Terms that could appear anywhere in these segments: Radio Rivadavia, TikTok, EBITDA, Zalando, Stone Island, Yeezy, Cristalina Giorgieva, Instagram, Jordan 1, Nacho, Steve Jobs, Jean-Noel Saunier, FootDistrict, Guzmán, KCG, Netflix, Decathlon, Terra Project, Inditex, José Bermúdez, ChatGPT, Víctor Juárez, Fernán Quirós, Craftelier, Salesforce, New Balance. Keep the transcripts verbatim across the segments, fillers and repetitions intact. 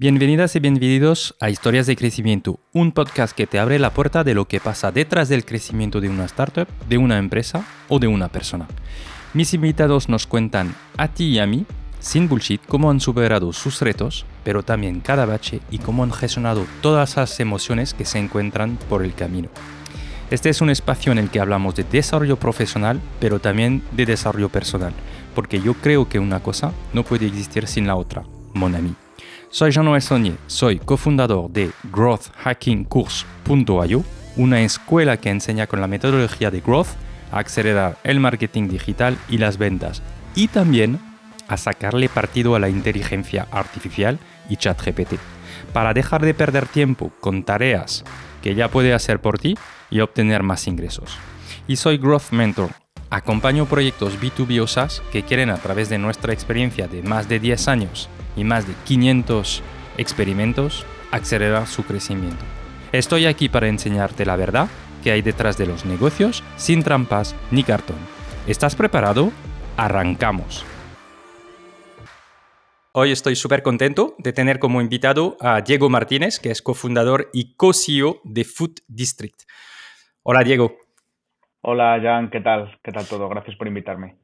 Bienvenidas y bienvenidos a Historias de Crecimiento, un podcast que te abre la puerta de lo que pasa detrás del crecimiento de una startup, de una empresa o de una persona. Mis invitados nos cuentan a ti y a mí, sin bullshit, cómo han superado sus retos, pero también cada bache y cómo han gestionado todas las emociones que se encuentran por el camino. Este es un espacio en el que hablamos de desarrollo profesional, pero también de desarrollo personal, porque yo creo que una cosa no puede existir sin la otra, mon ami. Soy Jean-Noel Saunier, soy cofundador de growth hacking course punto i o, una escuela que enseña con la metodología de Growth a acelerar el marketing digital y las ventas, y también a sacarle partido a la inteligencia artificial y ChatGPT, para dejar de perder tiempo con tareas que ya puede hacer por ti y obtener más ingresos. Y soy Growth Mentor. Acompaño proyectos B dos B o SaaS que quieren, a través de nuestra experiencia de más de diez años, y más de quinientos experimentos, acelerar su crecimiento. Estoy aquí para enseñarte la verdad que hay detrás de los negocios, sin trampas ni cartón. ¿Estás preparado? ¡Arrancamos! Hoy estoy súper contento de tener como invitado a Diego Martínez, que es cofundador y co-C E O de FootDistrict. Hola, Diego. Hola, Jan. ¿Qué tal? ¿Qué tal todo? Gracias por invitarme.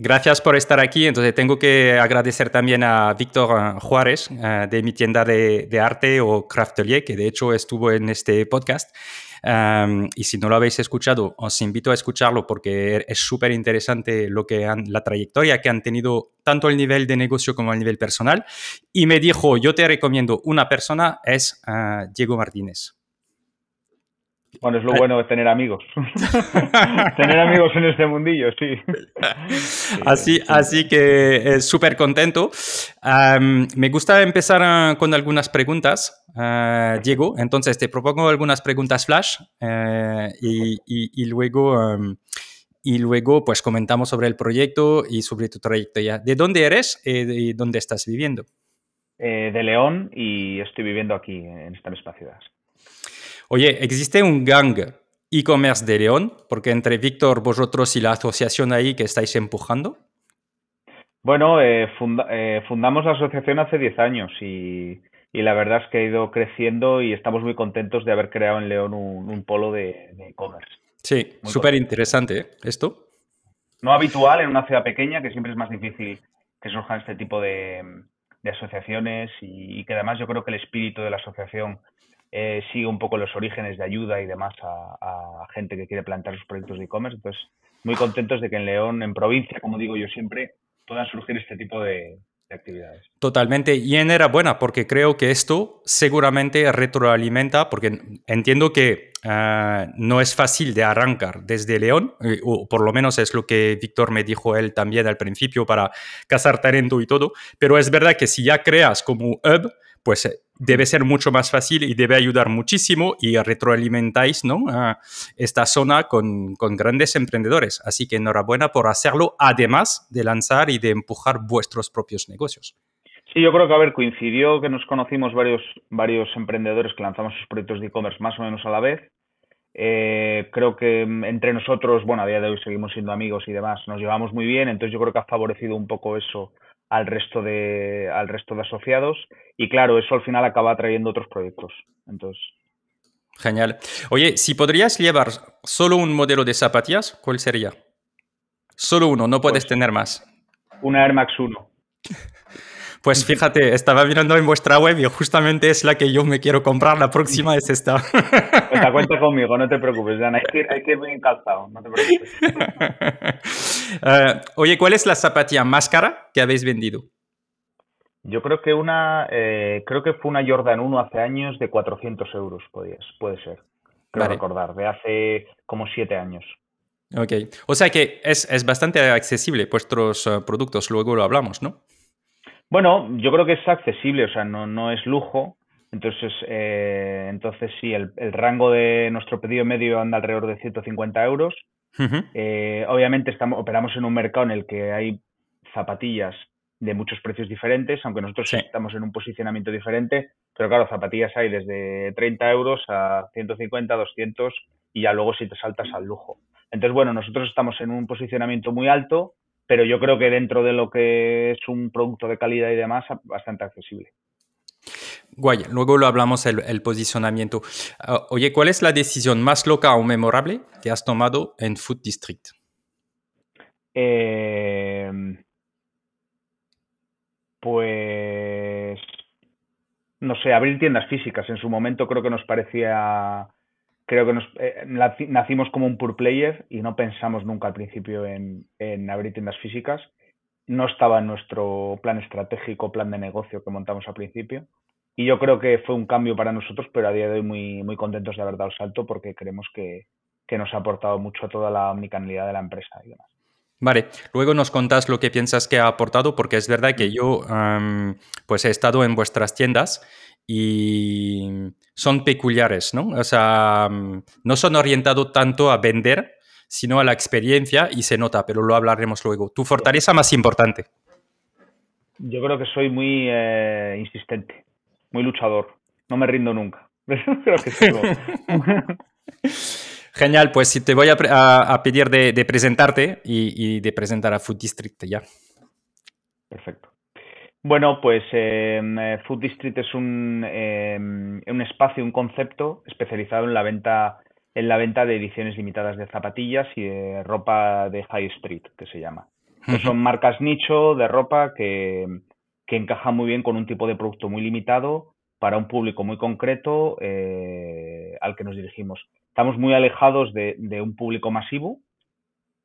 Gracias por estar aquí. Entonces, tengo que agradecer también a Víctor Juárez uh, de mi tienda de, de arte o Craftelier, que de hecho estuvo en este podcast. Um, y si no lo habéis escuchado, os invito a escucharlo porque es súper interesante lo que han, la trayectoria que han tenido tanto el nivel de negocio como el nivel personal. Y me dijo, yo te recomiendo una persona, es uh, Diego Martínez. Bueno, es lo bueno de tener amigos. Tener amigos en este mundillo, sí. Así, así que eh, súper contento. Um, me gusta empezar uh, con algunas preguntas, uh, Diego. Entonces, te propongo algunas preguntas flash uh, y, y, y, luego, um, y luego pues comentamos sobre el proyecto y sobre tu trayectoria. ¿De dónde eres eh, y dónde estás viviendo? Eh, de León, y estoy viviendo aquí, en esta misma ciudad. Oye, existe un gang e-commerce de León, porque entre Víctor, vosotros y la asociación ahí que estáis empujando. Bueno, eh, funda- eh, fundamos la asociación hace diez años y, y la verdad es que ha ido creciendo y estamos muy contentos de haber creado en León un, un polo de, de e-commerce. Sí, súper interesante, ¿eh? Esto. No habitual en una ciudad pequeña, que siempre es más difícil que surjan este tipo de, de asociaciones y, y que además yo creo que el espíritu de la asociación Eh, sigue un poco los orígenes de ayuda y demás a, a gente que quiere plantear sus proyectos de e-commerce. Entonces, muy contentos de que en León, en provincia, como digo yo siempre, puedan surgir este tipo de, de actividades. Totalmente. Y enhorabuena, porque creo que esto seguramente retroalimenta, porque entiendo que uh, no es fácil de arrancar desde León, o por lo menos es lo que Víctor me dijo él también al principio, para cazar talento y todo, pero es verdad que si ya creas como hub, pues debe ser mucho más fácil y debe ayudar muchísimo, y retroalimentáis, ¿no?, a esta zona con, con grandes emprendedores. Así que enhorabuena por hacerlo, además de lanzar y de empujar vuestros propios negocios. Sí, yo creo que, a ver, coincidió que nos conocimos varios, varios emprendedores que lanzamos sus proyectos de e-commerce más o menos a la vez. Eh, creo que entre nosotros, bueno, a día de hoy seguimos siendo amigos y demás, nos llevamos muy bien, entonces yo creo que ha favorecido un poco eso al resto de al resto de asociados, y claro, eso al final acaba trayendo otros proyectos. Entonces, genial. Oye, si podrías llevar solo un modelo de zapatillas, ¿cuál sería? Solo uno, no puedes pues, tener más. Una Air Max uno. Pues fíjate, estaba mirando en vuestra web y justamente es la que yo me quiero comprar, la próxima es esta. Cuenta, cuenta conmigo, no te preocupes, Dan, hay que ir, hay que ir bien calzado, no te preocupes. Uh, oye, ¿cuál es la zapatilla más cara que habéis vendido? Yo creo que una, eh, creo que fue una Jordan uno hace años de cuatrocientos euros, podías, puede ser, creo vale. recordar, de hace como siete años. Ok, o sea que es, es bastante accesible vuestros uh, productos, luego lo hablamos, ¿no? Bueno, yo creo que es accesible, o sea, no, no es lujo. Entonces, eh, entonces sí, el, el rango de nuestro pedido medio anda alrededor de ciento cincuenta euros. Uh-huh. Eh, obviamente estamos, operamos en un mercado en el que hay zapatillas de muchos precios diferentes, aunque nosotros sí estamos en un posicionamiento diferente. Pero claro, zapatillas hay desde treinta euros a ciento cincuenta, doscientos y ya luego si te saltas al lujo. Entonces, bueno, nosotros estamos en un posicionamiento muy alto, pero yo creo que dentro de lo que es un producto de calidad y demás, bastante accesible. Guay, luego lo hablamos el, el posicionamiento. Uh, oye, ¿cuál es la decisión más loca o memorable que has tomado en FootDistrict? Eh, pues, no sé, abrir tiendas físicas. En su momento creo que nos parecía... Creo que nos, eh, nacimos como un pure player y no pensamos nunca al principio en, en abrir tiendas físicas. No estaba en nuestro plan estratégico, plan de negocio que montamos al principio. Y yo creo que fue un cambio para nosotros, pero a día de hoy muy, muy contentos de haber dado el salto porque creemos que, que nos ha aportado mucho a toda la omnicanalidad de la empresa y demás. Vale, luego nos contás lo que piensas que ha aportado, porque es verdad que yo um, pues he estado en vuestras tiendas y son peculiares, ¿no? O sea, no son orientados tanto a vender, sino a la experiencia y se nota, pero lo hablaremos luego. ¿Tu fortaleza más importante? Yo creo que soy muy eh, insistente, muy luchador. No me rindo nunca. Creo que sí. Genial, pues si te voy a, a, a pedir de, de presentarte y, y de presentar a FootDistrict ya. Perfecto. Bueno, pues eh, FootDistrict es un, eh, un espacio, un concepto especializado en la venta en la venta de ediciones limitadas de zapatillas y de ropa de High Street, que se llama. Pues son marcas nicho de ropa que, que encajan muy bien con un tipo de producto muy limitado para un público muy concreto eh, al que nos dirigimos. Estamos muy alejados de, de un público masivo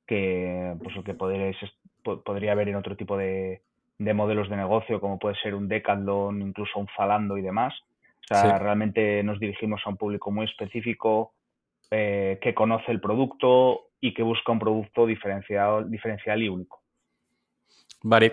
que, pues, que podréis, podría haber en otro tipo de, de modelos de negocio, como puede ser un Decathlon, incluso un Zalando y demás. O sea, sí. Realmente nos dirigimos a un público muy específico eh, que conoce el producto y que busca un producto diferenciado, diferencial y único. Vale.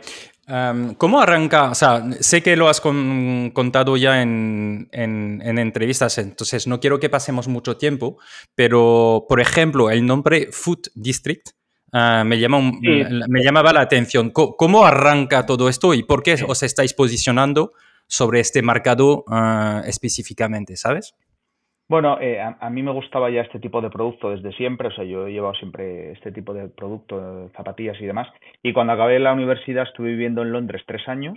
Um, ¿Cómo arranca? O sea, sé que lo has con, contado ya en, en, en entrevistas, entonces no quiero que pasemos mucho tiempo, pero, por ejemplo, el nombre FootDistrict uh, me, llama un, sí. me llamaba la atención. ¿Cómo, ¿Cómo arranca todo esto y por qué os estáis posicionando sobre este mercado uh, específicamente, sabes? Bueno, eh, a, a mí me gustaba ya este tipo de producto desde siempre, o sea, yo he llevado siempre este tipo de producto, zapatillas y demás, y cuando acabé la universidad estuve viviendo en Londres tres años,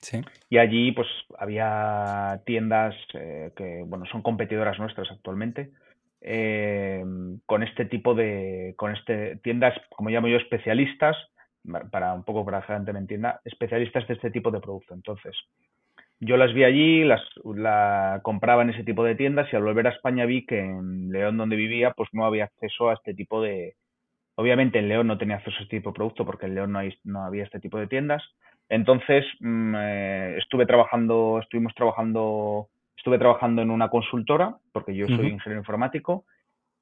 sí. Y allí pues había tiendas eh, que, bueno, son competidoras nuestras actualmente, eh, con este tipo de, con este tiendas, como llamo yo, especialistas, para un poco para que la gente me entienda, especialistas de este tipo de producto, entonces... Yo las vi allí, las la compraba en ese tipo de tiendas y al volver a España vi que en León, donde vivía, pues no había acceso a este tipo de... Obviamente en León no tenía acceso a este tipo de producto porque en León no, hay, no había este tipo de tiendas. Entonces mmm, estuve trabajando, estuvimos trabajando, estuve trabajando en una consultora porque yo soy uh-huh. ingeniero informático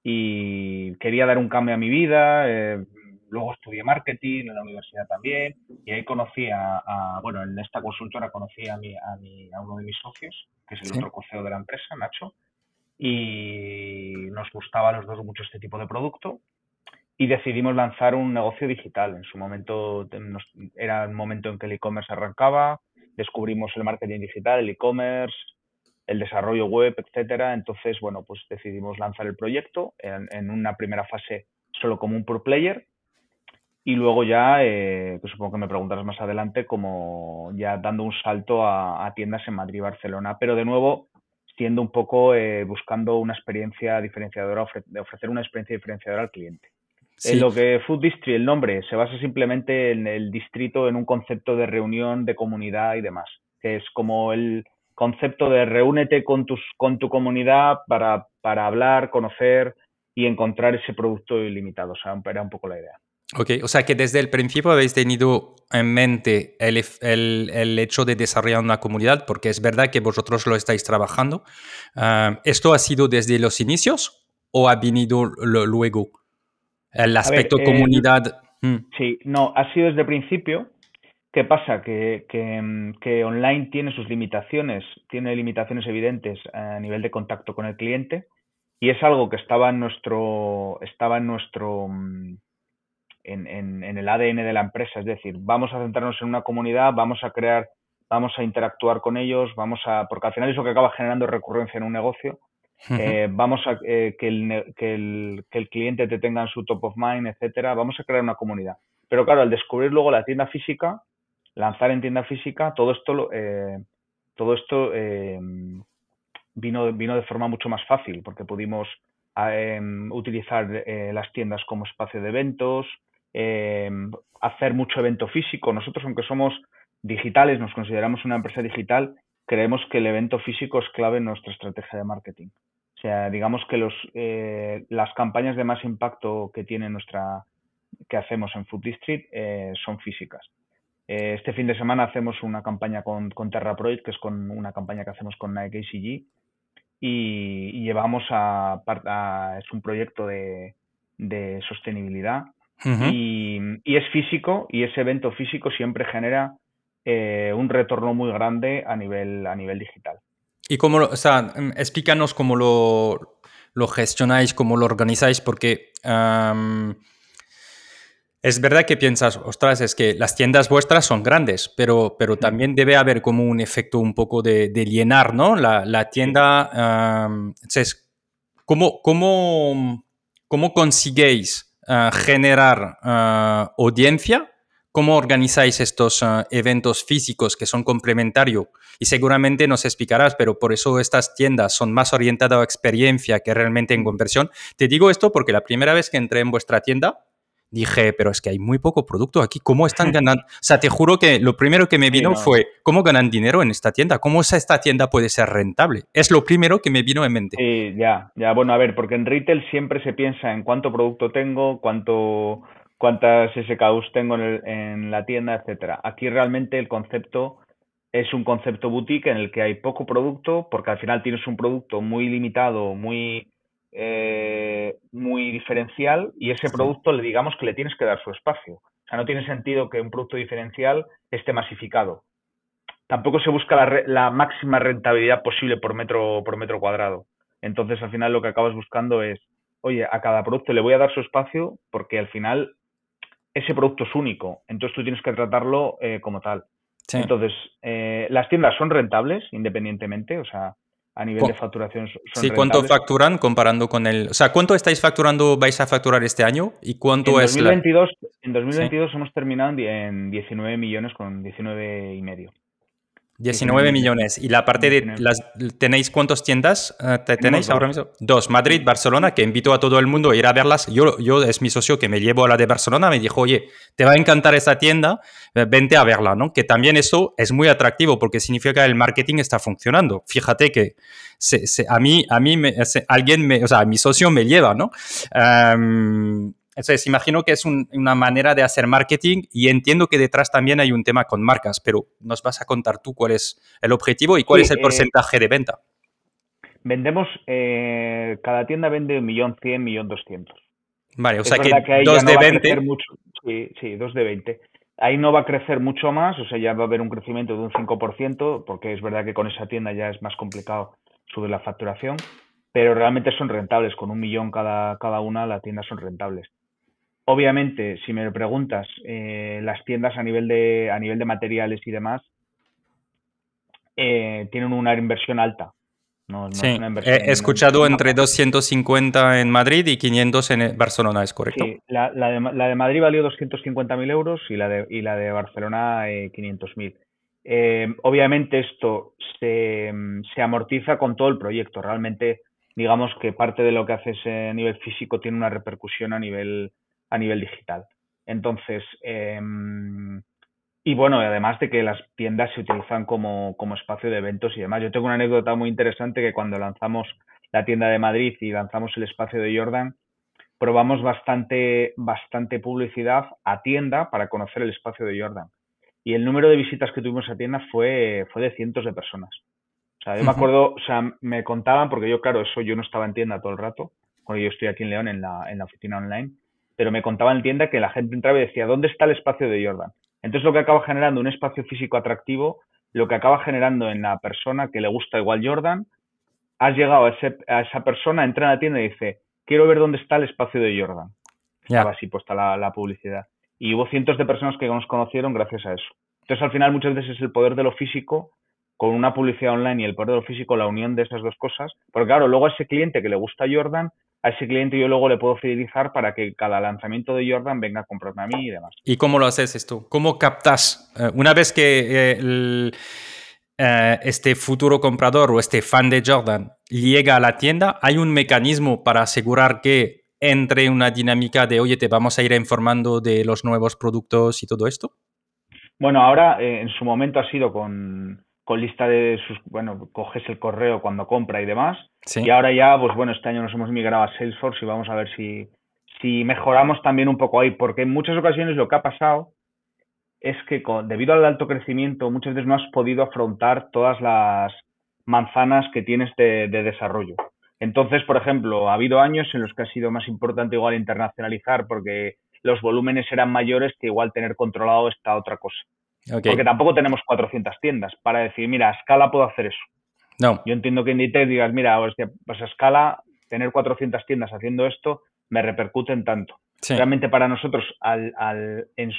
y quería dar un cambio a mi vida. Eh, Luego estudié marketing en la universidad también y ahí conocí a, a bueno, en esta consultora conocí a, mi, a, mi, a uno de mis socios, que es el sí. otro co-C E O de la empresa, Nacho, y nos gustaba a los dos mucho este tipo de producto y decidimos lanzar un negocio digital. En su momento nos, era el momento en que el e-commerce arrancaba, descubrimos el marketing digital, el e-commerce, el desarrollo web, etcétera. Entonces, bueno, pues decidimos lanzar el proyecto en, en una primera fase solo como un pure player. Y luego ya, eh, que supongo que me preguntarás más adelante, como ya dando un salto a, a tiendas en Madrid y Barcelona. Pero de nuevo, siendo un poco, eh, buscando una experiencia diferenciadora, ofre- de ofrecer una experiencia diferenciadora al cliente. Sí. En lo que FootDistrict, el nombre, se basa simplemente en el distrito, en un concepto de reunión, de comunidad y demás. Que es como el concepto de reúnete con, tus, con tu comunidad para, para hablar, conocer y encontrar ese producto ilimitado. O sea, era un poco la idea. Ok, o sea que desde el principio habéis tenido en mente el, el, el hecho de desarrollar una comunidad, porque es verdad que vosotros lo estáis trabajando. Uh, ¿Esto ha sido desde los inicios o ha venido lo, luego el aspecto ver, comunidad? Eh, mm. Sí, no, ha sido desde el principio. ¿Qué pasa? Que, que, que online tiene sus limitaciones, tiene limitaciones evidentes a nivel de contacto con el cliente y es algo que estaba en nuestro... Estaba en nuestro En, en, en el A D N de la empresa, es decir, vamos a centrarnos en una comunidad, vamos a crear, vamos a interactuar con ellos, vamos a, porque al final es lo que acaba generando recurrencia en un negocio, eh, uh-huh. vamos a eh, que, el, que, el, que el cliente te tenga en su top of mind, etcétera, vamos a crear una comunidad. Pero claro, al descubrir luego la tienda física, lanzar en tienda física, todo esto, eh, todo esto eh, vino, vino de forma mucho más fácil porque pudimos eh, utilizar eh, las tiendas como espacio de eventos, eh, hacer mucho evento físico. Nosotros, aunque somos digitales, nos consideramos una empresa digital, creemos que el evento físico es clave en nuestra estrategia de marketing. O sea, digamos que los, eh, las campañas de más impacto que tiene nuestra, que hacemos en FootDistrict eh, son físicas. Eh, este fin de semana hacemos una campaña con, con Terra Project, que es con una campaña que hacemos con Nike y K C G, y, y llevamos a, a... es un proyecto de, de sostenibilidad. Uh-huh. y, y es físico, y ese evento físico siempre genera eh, un retorno muy grande a nivel, a nivel digital. Y cómo, o sea, explícanos cómo lo, lo gestionáis, cómo lo organizáis, porque um, es verdad que piensas, ostras, es que las tiendas vuestras son grandes, pero, pero también debe haber como un efecto un poco de, de llenar, ¿no? La, la tienda. Um, entonces, ¿cómo, cómo, cómo consiguéis uh, generar uh, audiencia? ¿Cómo organizáis estos uh, eventos físicos que son complementarios? Y seguramente nos explicarás, pero por eso estas tiendas son más orientadas a experiencia que realmente en conversión. Te digo esto porque la primera vez que entré en vuestra tienda dije, pero es que hay muy poco producto aquí. ¿Cómo están ganando? O sea, te juro que lo primero que me vino fue, ¿cómo ganan dinero en esta tienda? ¿Cómo esta tienda puede ser rentable? Es lo primero que me vino en mente. Sí, ya, ya. Bueno, a ver, porque en retail siempre se piensa en cuánto producto tengo, cuánto... cuántas S K Us tengo en, el, en la tienda, etcétera. Aquí realmente el concepto es un concepto boutique en el que hay poco producto, porque al final tienes un producto muy limitado, muy, eh, muy diferencial, y ese producto le digamos que le tienes que dar su espacio. O sea, no tiene sentido que un producto diferencial esté masificado. Tampoco se busca la, re- la máxima rentabilidad posible por metro, por metro cuadrado. Entonces, al final lo que acabas buscando es, oye, a cada producto le voy a dar su espacio porque al final... ese producto es único, entonces tú tienes que tratarlo eh, como tal. Sí. Entonces, eh, las tiendas son rentables independientemente, o sea, a nivel de facturación son sí, rentables. Sí, ¿cuánto facturan comparando con el...? O sea, ¿cuánto estáis facturando, vais a facturar este año? ¿Y cuánto en es dos mil veintidós, la...? En dos mil veintidós sí. Hemos terminado en diecinueve millones con diecinueve y medio. diecinueve millones. Y la parte de las tenéis cuántas tiendas te, tenéis dos. Ahora mismo. Dos, Madrid, Barcelona, que invito a todo el mundo a ir a verlas. Yo, yo es mi socio que me llevo a la de Barcelona, me dijo, oye, te va a encantar esta tienda, vente a verla, ¿no? Que también eso es muy atractivo porque significa que el marketing está funcionando. Fíjate que se, se, a mí, a mí me, se, alguien me, o sea, mi socio me lleva, ¿no? Um, Entonces, imagino que es un, una manera de hacer marketing y entiendo que detrás también hay un tema con marcas, pero nos vas a contar tú cuál es el objetivo y cuál sí, es el eh, porcentaje de venta. Vendemos, eh, cada tienda vende un millón cien, millón doscientos. Vale, o es sea que, que dos no de veinte. Mucho. Sí, sí, dos de veinte. Ahí no va a crecer mucho más, o sea, ya va a haber un crecimiento de un cinco por ciento, porque es verdad que con esa tienda ya es más complicado subir la facturación, pero realmente son rentables, con un millón cada, cada una las tiendas son rentables. Obviamente, si me preguntas, eh, las tiendas a nivel de a nivel de materiales y demás eh, tienen una inversión alta. No, no sí, es una inversión, he escuchado en, entre doscientos cincuenta en Madrid y quinientos en Barcelona, ¿es correcto? Sí, la, la, de, la de Madrid valió doscientos cincuenta mil euros y la de, y la de Barcelona eh, quinientos mil. Eh, obviamente esto se, se amortiza con todo el proyecto. Realmente, digamos que parte de lo que haces a nivel físico tiene una repercusión a nivel... a nivel digital. Entonces, eh, y bueno, además de que las tiendas se utilizan como, como espacio de eventos y demás. Yo tengo una anécdota muy interesante que cuando lanzamos la tienda de Madrid y lanzamos el espacio de Jordan, probamos bastante, bastante publicidad a tienda para conocer el espacio de Jordan. Y el número de visitas que tuvimos a tienda fue, fue de cientos de personas. O sea, yo me acuerdo, o sea, me contaban, porque yo, claro, eso yo no estaba en tienda todo el rato, porque yo estoy aquí en León en la, en la oficina online, pero me contaba en tienda que la gente entraba y decía, ¿dónde está el espacio de Jordan? Entonces lo que acaba generando un espacio físico atractivo, lo que acaba generando en la persona que le gusta igual Jordan, has llegado a, ese, a esa persona, entra en la tienda y dice, quiero ver dónde está el espacio de Jordan. Yeah. Estaba así puesta la, la publicidad. Y hubo cientos de personas que nos conocieron gracias a eso. Entonces al final muchas veces el poder de lo físico, con una publicidad online y el poder de lo físico, la unión de esas dos cosas, porque claro, luego a ese cliente que le gusta Jordan, a ese cliente yo luego le puedo fidelizar para que cada lanzamiento de Jordan venga a comprarme a mí y demás. ¿Y cómo lo haces esto? ¿Cómo captas? Eh, una vez que eh, el, eh, este futuro comprador o este fan de Jordan llega a la tienda, ¿hay un mecanismo para asegurar que entre una dinámica de, oye, te vamos a ir informando de los nuevos productos y todo esto? Bueno, ahora eh, en su momento ha sido con, con lista de sus, bueno, coges el correo cuando compra y demás. Sí. Y ahora ya, pues bueno, este año nos hemos migrado a Salesforce y vamos a ver si, si mejoramos también un poco ahí, porque en muchas ocasiones lo que ha pasado es que con, debido al alto crecimiento muchas veces no has podido afrontar todas las manzanas que tienes de, de desarrollo. Entonces, por ejemplo, ha habido años en los que ha sido más importante igual internacionalizar porque los volúmenes eran mayores que igual tener controlado esta otra cosa. Okay. Porque tampoco tenemos cuatrocientas tiendas para decir, mira, a escala puedo hacer eso. No. Yo entiendo que Inditex digas, mira, hostia, pues a escala, tener cuatrocientas tiendas haciendo esto me repercute en tanto. Sí. Realmente para nosotros al, al, en,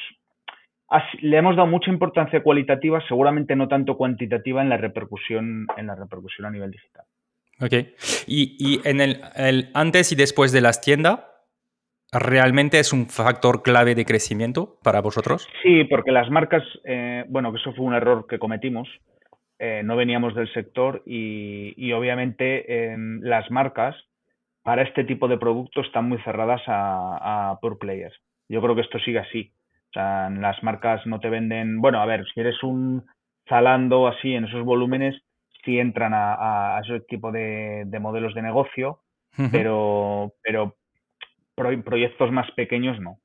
as, le hemos dado mucha importancia cualitativa, seguramente no tanto cuantitativa en la repercusión, en la repercusión a nivel digital. Ok. Y, y en el, el antes y después de las tiendas, ¿realmente es un factor clave de crecimiento para vosotros? Sí, porque las marcas, eh, bueno, que eso fue un error que cometimos, eh, no veníamos del sector y, y obviamente eh, las marcas para este tipo de productos están muy cerradas a, a pure players. Yo creo que esto sigue así. O sea, las marcas no te venden... Bueno, a ver, si eres un Zalando así en esos volúmenes, sí entran a, a ese tipo de, de modelos de negocio, uh-huh. pero... pero proyectos más pequeños no.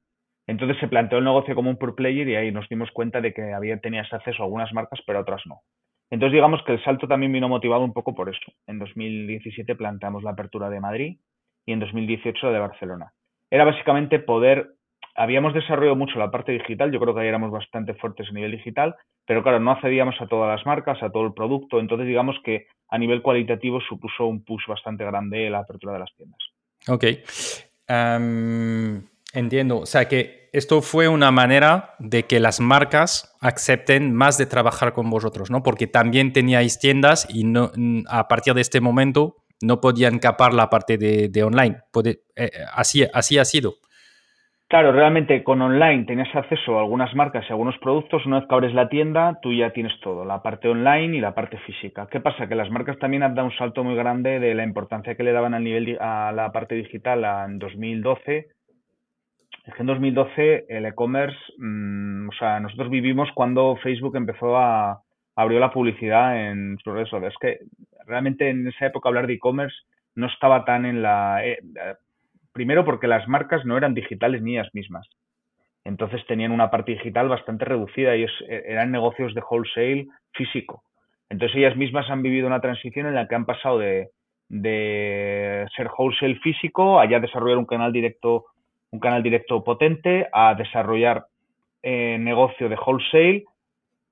Entonces se planteó el negocio como un pure player y ahí nos dimos cuenta de que había tenías acceso a algunas marcas pero a otras no. Entonces digamos que el salto también vino motivado un poco por eso. En dos mil diecisiete planteamos la apertura de Madrid y en dos mil dieciocho la de Barcelona. Era básicamente poder, habíamos desarrollado mucho la parte digital, yo creo que ahí éramos bastante fuertes a nivel digital, pero claro, no accedíamos a todas las marcas, a todo el producto, entonces digamos que a nivel cualitativo supuso un push bastante grande la apertura de las tiendas. Ok. Um, entiendo, o sea que esto fue una manera de que las marcas acepten más de trabajar con vosotros, ¿no? Porque también teníais tiendas y no, a partir de este momento no podían capar la parte de, de online. Puede, eh, así, así ha sido. Claro, realmente con online tenías acceso a algunas marcas y a algunos productos. Una vez que abres la tienda, tú ya tienes todo, la parte online y la parte física. ¿Qué pasa? Que las marcas también han dado un salto muy grande de la importancia que le daban al nivel a la parte digital en dos mil doce. Es que en dos mil doce el e-commerce, mmm, o sea, nosotros vivimos cuando Facebook empezó a abrió la publicidad en sus redes sociales. Es que realmente en esa época hablar de e-commerce no estaba tan en la... Eh, Primero porque las marcas no eran digitales ni ellas mismas. Entonces tenían una parte digital bastante reducida. Ellos eran negocios de wholesale físico. Entonces ellas mismas han vivido una transición en la que han pasado de, de ser wholesale físico a ya desarrollar un canal directo, un canal directo potente, a desarrollar eh, negocio de wholesale,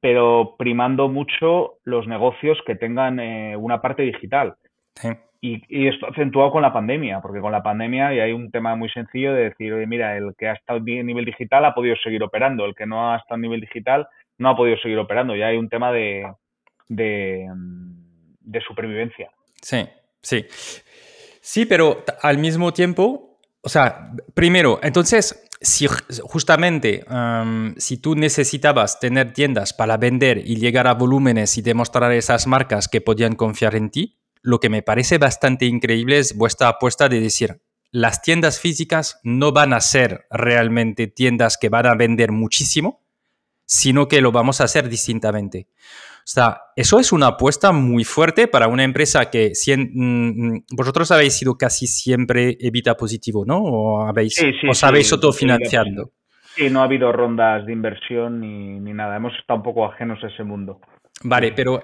pero primando mucho los negocios que tengan eh, una parte digital. Sí. Y, y esto acentuado con la pandemia, porque con la pandemia y hay un tema muy sencillo de decir, oye, mira, el que ha estado en nivel digital ha podido seguir operando, el que no ha estado en nivel digital no ha podido seguir operando. Ya hay un tema de, de, de supervivencia. Sí, sí. Sí, pero al mismo tiempo, o sea, primero, entonces, si justamente um, si tú necesitabas tener tiendas para vender y llegar a volúmenes y demostrar a esas marcas que podían confiar en ti, lo que me parece bastante increíble es vuestra apuesta de decir, las tiendas físicas no van a ser realmente tiendas que van a vender muchísimo, sino que lo vamos a hacer distintamente. O sea, eso es una apuesta muy fuerte para una empresa que cien, mmm, vosotros habéis sido casi siempre EBITDA positivo, ¿no? ¿O habéis, sí, sí, os sí, habéis sí, autofinanciando? Sí, no ha habido rondas de inversión ni, ni nada. Hemos estado un poco ajenos a ese mundo. Vale, pero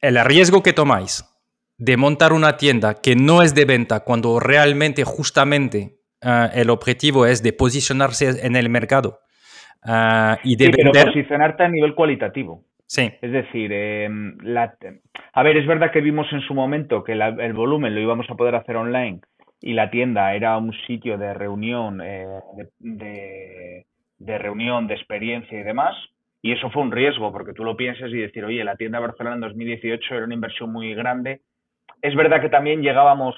el riesgo que tomáis de montar una tienda que no es de venta cuando realmente, justamente, uh, el objetivo es de posicionarse en el mercado uh, y de sí, vender... pero posicionarte a nivel cualitativo. Sí. Es decir, eh, la... a ver, es verdad que vimos en su momento que la, el volumen lo íbamos a poder hacer online y la tienda era un sitio de reunión, eh, de, de, de reunión, de experiencia y demás... Y eso fue un riesgo, porque tú lo piensas y decir, oye, la tienda de Barcelona en dos mil dieciocho era una inversión muy grande. Es verdad que también llegábamos,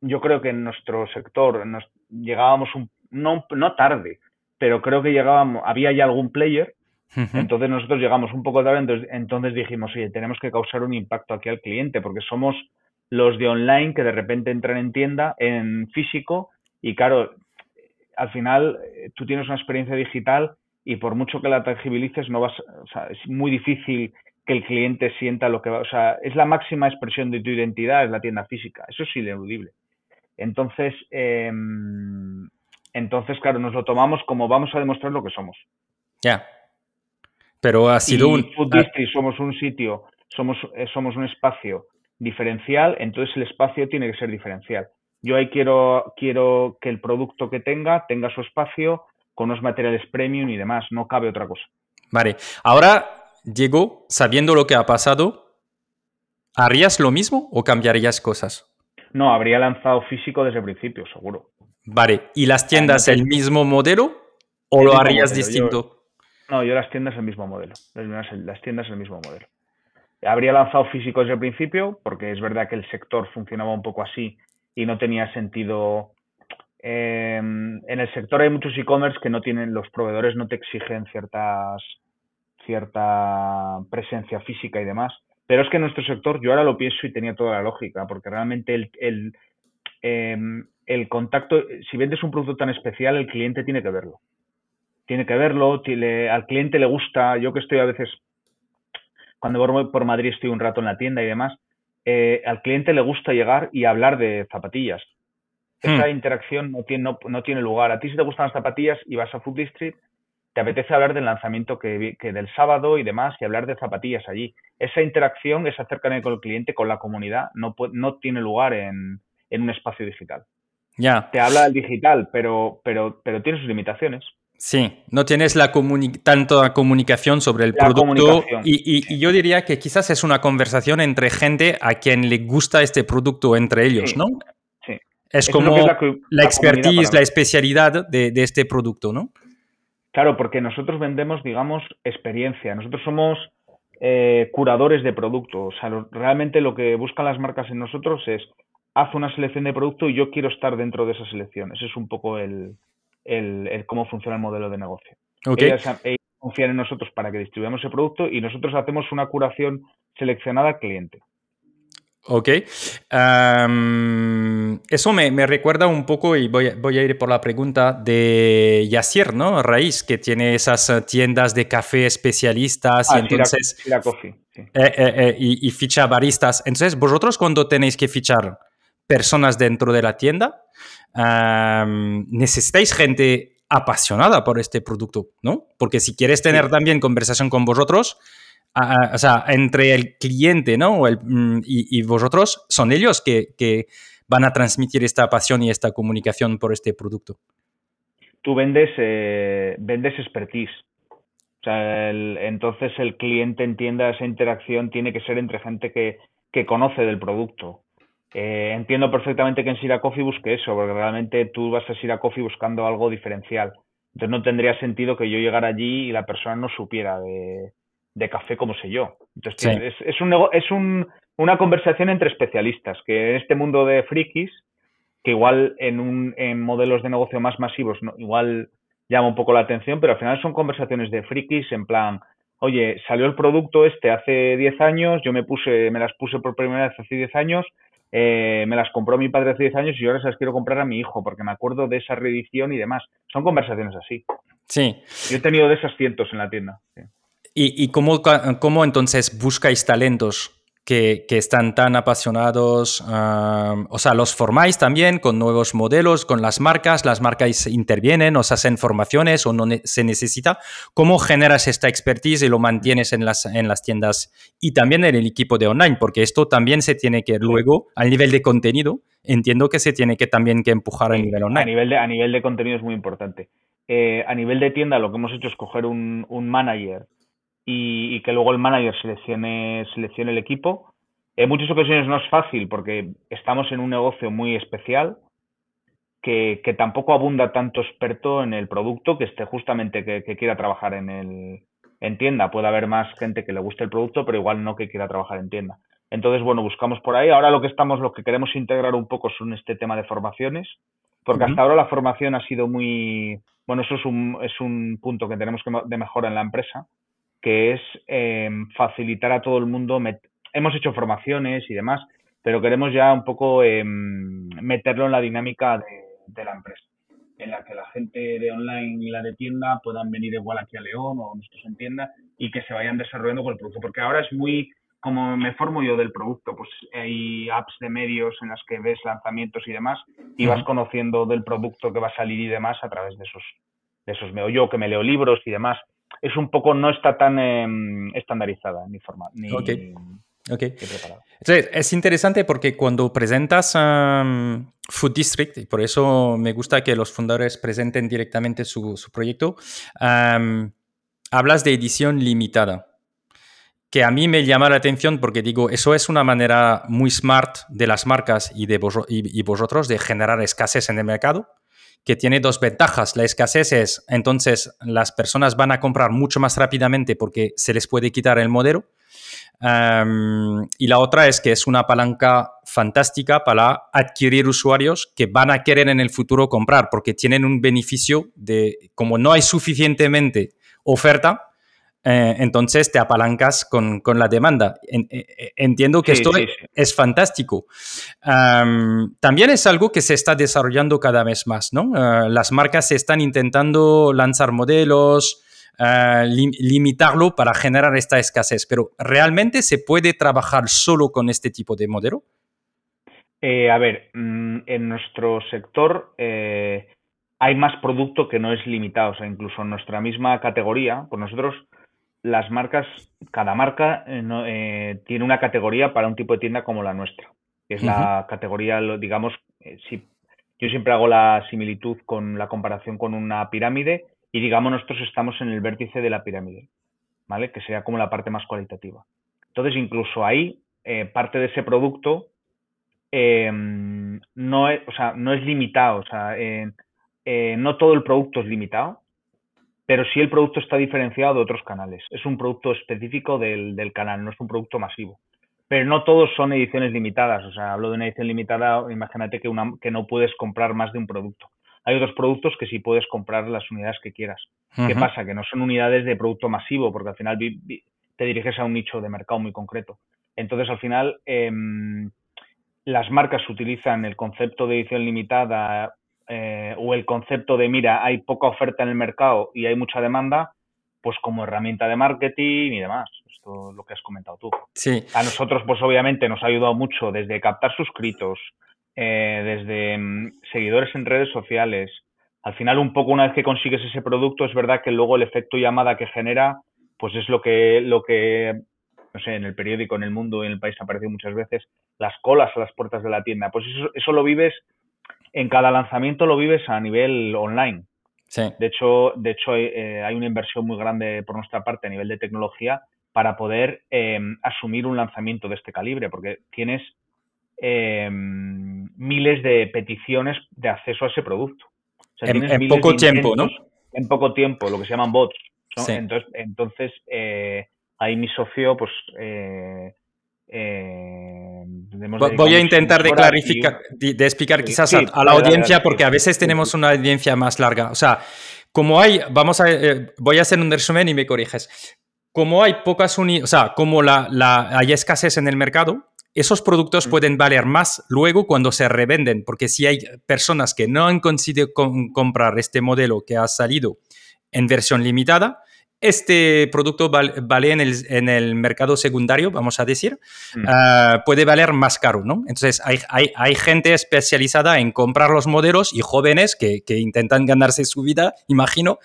yo creo que en nuestro sector, nos llegábamos, un, no, no tarde, pero creo que llegábamos, había ya algún player Uh-huh. Entonces nosotros llegamos un poco tarde, entonces, entonces dijimos, oye, tenemos que causar un impacto aquí al cliente, porque somos los de online que de repente entran en tienda, en físico, y claro, al final tú tienes una experiencia digital y por mucho que la tangibilices, no vas, o sea, es muy difícil que el cliente sienta lo que va, o sea, es la máxima expresión de tu identidad, es la tienda física, eso es ineludible. Entonces, eh, entonces claro, nos lo tomamos como vamos a demostrar lo que somos. Ya. Yeah. Pero ha sido y un... FootDistrict, somos un sitio, somos, eh, somos un espacio diferencial, entonces el espacio tiene que ser diferencial. Yo ahí quiero, quiero que el producto que tenga, tenga su espacio con unos materiales premium y demás, no cabe otra cosa. Vale, ahora, Diego, sabiendo lo que ha pasado, ¿harías lo mismo o cambiarías cosas? No, habría lanzado físico desde el principio, seguro. Vale, ¿y las tiendas el mismo modelo o lo harías distinto? Yo... No, yo las tiendas el mismo modelo. Las tiendas el mismo modelo. Habría lanzado físico desde el principio, porque es verdad que el sector funcionaba un poco así y no tenía sentido. Eh, en el sector hay muchos e-commerce que no tienen, los proveedores no te exigen ciertas cierta presencia física y demás. Pero es que en nuestro sector, yo ahora lo pienso y tenía toda la lógica, porque realmente el, el, eh, el contacto, si vendes un producto tan especial, el cliente tiene que verlo. Tiene que verlo, tiene, al cliente le gusta. Yo que estoy a veces, cuando voy por Madrid estoy un rato en la tienda y demás, eh, al cliente le gusta llegar y hablar de zapatillas. Hmm. Esa interacción no tiene, no, no tiene lugar. A ti si te gustan las zapatillas y vas a FootDistrict, te apetece hablar del lanzamiento que, que del sábado y demás y hablar de zapatillas allí. Esa interacción, esa cercanía con el cliente, con la comunidad, no, no tiene lugar en, en un espacio digital. Yeah. Te habla del digital, pero, pero, pero tiene sus limitaciones. Sí, no tienes la comuni- tanta comunicación sobre el la producto y, y, y yo diría que quizás es una conversación entre gente a quien le gusta este producto entre ellos, sí, ¿no? Sí. Es, es como es la, la, la expertise, la especialidad de, de este producto, ¿no? Claro, porque nosotros vendemos, digamos, experiencia. Nosotros somos eh, curadores de producto. O sea, lo, realmente lo que buscan las marcas en nosotros es haz una selección de producto y yo quiero estar dentro de esa selección. Ese es un poco el... El, el cómo funciona el modelo de negocio. Okay. Ellas, ellas confían en nosotros para que distribuyamos el producto y nosotros hacemos una curación seleccionada al cliente. Ok. Um, eso me, me recuerda un poco, y voy, voy a ir por la pregunta de Yacir, ¿no? Raíz, que tiene esas tiendas de café especialistas ah, y entonces... Sí, la coffee. Sí. Eh, eh, eh, y, y ficha baristas. Entonces, vosotros cuando tenéis que fichar personas dentro de la tienda, um, necesitáis gente apasionada por este producto, ¿no? Porque si quieres tener sí. también conversación con vosotros, uh, o sea, entre el cliente, ¿no? El, um, y, y vosotros, son ellos que, que van a transmitir esta pasión y esta comunicación por este producto. Tú vendes, eh, vendes expertise. O sea, el, entonces el cliente entienda esa interacción, tiene que ser entre gente que, que conoce del producto. Eh, entiendo perfectamente que en Sira Coffee busque eso, porque realmente tú vas a Sira Coffee buscando algo diferencial. Entonces no tendría sentido que yo llegara allí y la persona no supiera de, de café como sé yo. Entonces sí. es, es, un, es un, una conversación entre especialistas, que en este mundo de frikis, que igual en, un, en modelos de negocio más masivos no, igual llama un poco la atención, pero al final son conversaciones de frikis en plan... Oye, salió el producto este hace diez años, yo me puse me las puse por primera vez hace diez años... Eh, me las compró mi padre hace diez años y yo ahora se las quiero comprar a mi hijo porque me acuerdo de esa reedición y demás. Son conversaciones así. Sí. Yo he tenido de esas cientos en la tienda. Sí. ¿Y, y cómo, cómo entonces buscáis talentos que, que están tan apasionados? Uh, o sea, ¿los formáis también con nuevos modelos, con las marcas? ¿Las marcas intervienen, os hacen formaciones o no ne- se necesita? ¿Cómo generas esta expertise y lo mantienes en las, en las tiendas y también en el equipo de online? Porque esto también se tiene que luego, al nivel de contenido, entiendo que se tiene que también que empujar sí, a nivel online. A nivel de, a nivel de contenido es muy importante. Eh, a nivel de tienda lo que hemos hecho es coger un, un manager Y, y que luego el manager seleccione, seleccione el equipo. En muchas ocasiones no es fácil porque estamos en un negocio muy especial que, que tampoco abunda tanto experto en el producto que esté justamente que, que quiera trabajar en, el, en tienda. Puede haber más gente que le guste el producto, pero igual no que quiera trabajar en tienda. Entonces, bueno, buscamos por ahí. Ahora lo que estamos, lo que queremos integrar un poco son este tema de formaciones, Porque uh-huh. hasta ahora la formación ha sido muy... Bueno, eso es un, es un punto que tenemos que de mejora en la empresa, que es eh, facilitar a todo el mundo... Met... Hemos hecho formaciones y demás, pero queremos ya un poco eh, meterlo en la dinámica de, de la empresa, en la que la gente de online y la de tienda puedan venir igual aquí a León o nosotros en tienda y que se vayan desarrollando con el producto. Porque ahora es muy... Como me formo yo del producto, pues hay apps de medios en las que ves lanzamientos y demás y vas conociendo del producto que va a salir y demás a través de esos, de esos me yo que me leo libros y demás. Es un poco, no está tan eh, estandarizada ni forma, ni, okay. Okay. ni preparada. Entonces, es interesante porque cuando presentas um, FootDistrict, y por eso me gusta que los fundadores presenten directamente su, su proyecto, um, hablas de edición limitada, que a mí me llama la atención porque digo, eso es una manera muy smart de las marcas y de vos, y, y vosotros de generar escasez en el mercado, que tiene dos ventajas. La escasez es, entonces, las personas van a comprar mucho más rápidamente porque se les puede quitar el modelo. Um, y la otra es que es una palanca fantástica para adquirir usuarios que van a querer en el futuro comprar porque tienen un beneficio de, como no hay suficientemente oferta, Eh, entonces te apalancas con, con la demanda. En, en, entiendo que sí, esto sí, sí. Es, es fantástico. Um, también es algo que se está desarrollando cada vez más, ¿no? Uh, las marcas están intentando lanzar modelos, uh, lim- limitarlo para generar esta escasez, pero ¿realmente se puede trabajar solo con este tipo de modelo? Eh, a ver, en nuestro sector... Eh, hay más producto que no es limitado, o sea, incluso en nuestra misma categoría, pues nosotros las marcas, cada marca eh, no, eh, tiene una categoría para un tipo de tienda como la nuestra, que es uh-huh. la categoría, digamos, eh, si, yo siempre hago la similitud con la comparación con una pirámide y digamos nosotros estamos en el vértice de la pirámide, ¿vale? Que sería como la parte más cualitativa. Entonces incluso ahí eh, parte de ese producto eh, no es, o sea, no es limitado, o sea, eh, Eh, no todo el producto es limitado, pero sí el producto está diferenciado de otros canales. Es un producto específico del, del canal, no es un producto masivo. Pero no todos son ediciones limitadas. O sea, hablo de una edición limitada, imagínate que, una, que no puedes comprar más de un producto. Hay otros productos que sí puedes comprar las unidades que quieras. Uh-huh. ¿Qué pasa? Que no son unidades de producto masivo, porque al final vi, vi, te diriges a un nicho de mercado muy concreto. Entonces, al final, eh, las marcas utilizan el concepto de edición limitada Eh, o el concepto de, mira, hay poca oferta en el mercado y hay mucha demanda, pues como herramienta de marketing y demás. Esto es lo que has comentado tú. Sí. A nosotros, pues obviamente, nos ha ayudado mucho desde captar suscritos, eh, desde mmm, seguidores en redes sociales. Al final, un poco, una vez que consigues ese producto, es verdad que luego el efecto llamada que genera, pues es lo que, lo que no sé, en el periódico, en el mundo, en el país ha aparecido muchas veces, las colas a las puertas de la tienda. Pues eso, eso lo vives... En cada lanzamiento lo vives a nivel online. Sí. De hecho, de hecho eh, hay una inversión muy grande por nuestra parte a nivel de tecnología para poder eh, asumir un lanzamiento de este calibre, porque tienes eh, miles de peticiones de acceso a ese producto. O sea, en en poco tiempo, ¿no? En poco tiempo, lo que se llaman bots, ¿no? Sí. Entonces, entonces eh, ahí mi socio, pues... Eh, Eh, voy a intentar de clarificar, y... de, de explicar quizás sí, sí, a, a la audiencia verdad, verdad, porque a veces tenemos una audiencia más larga. O sea, como hay, vamos a, eh, voy a hacer un resumen y me corriges. Como hay pocas unidades, o sea, como la, la, hay escasez en el mercado, esos productos mm. pueden valer más luego cuando se revenden, porque si hay personas que no han conseguido com- comprar este modelo que ha salido en versión limitada, este producto vale, vale en, el, en el mercado secundario, vamos a decir, mm. uh, puede valer más caro, ¿no? Entonces, hay, hay, hay gente especializada en comprar los modelos y jóvenes que, que intentan ganarse su vida, imagino,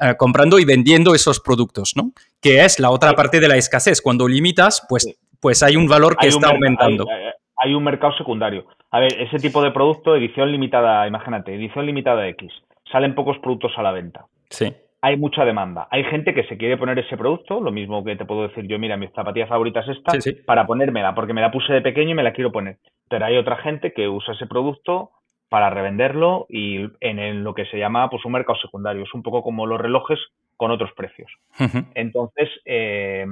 uh, comprando y vendiendo esos productos, ¿no? Que es la otra sí. parte de la escasez. Cuando limitas, pues, pues hay un valor que hay está un merc- aumentando. Hay, hay, hay un mercado secundario. A ver, ese tipo de producto, edición limitada, imagínate, edición limitada X. Salen pocos productos a la venta. Sí. Hay mucha demanda. Hay gente que se quiere poner ese producto, lo mismo que te puedo decir yo, mira, mi zapatilla favorita es esta, sí, sí. para ponérmela, porque me la puse de pequeño y me la quiero poner. Pero hay otra gente que usa ese producto para revenderlo y en el, lo que se llama pues un mercado secundario. Es un poco como los relojes con otros precios. Uh-huh. Entonces, eh,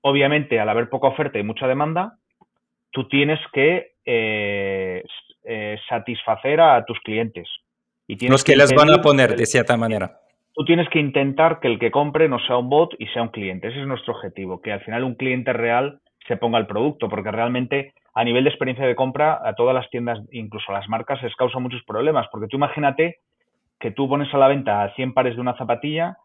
obviamente, al haber poca oferta y mucha demanda, tú tienes que eh, eh, satisfacer a tus clientes. Y los que las van a poner de cierta manera. Tú tienes que intentar que el que compre no sea un bot y sea un cliente. Ese es nuestro objetivo, que al final un cliente real se ponga el producto, porque realmente a nivel de experiencia de compra a todas las tiendas, incluso a las marcas, les causa muchos problemas. Porque tú imagínate que tú pones a la venta cien pares de una zapatilla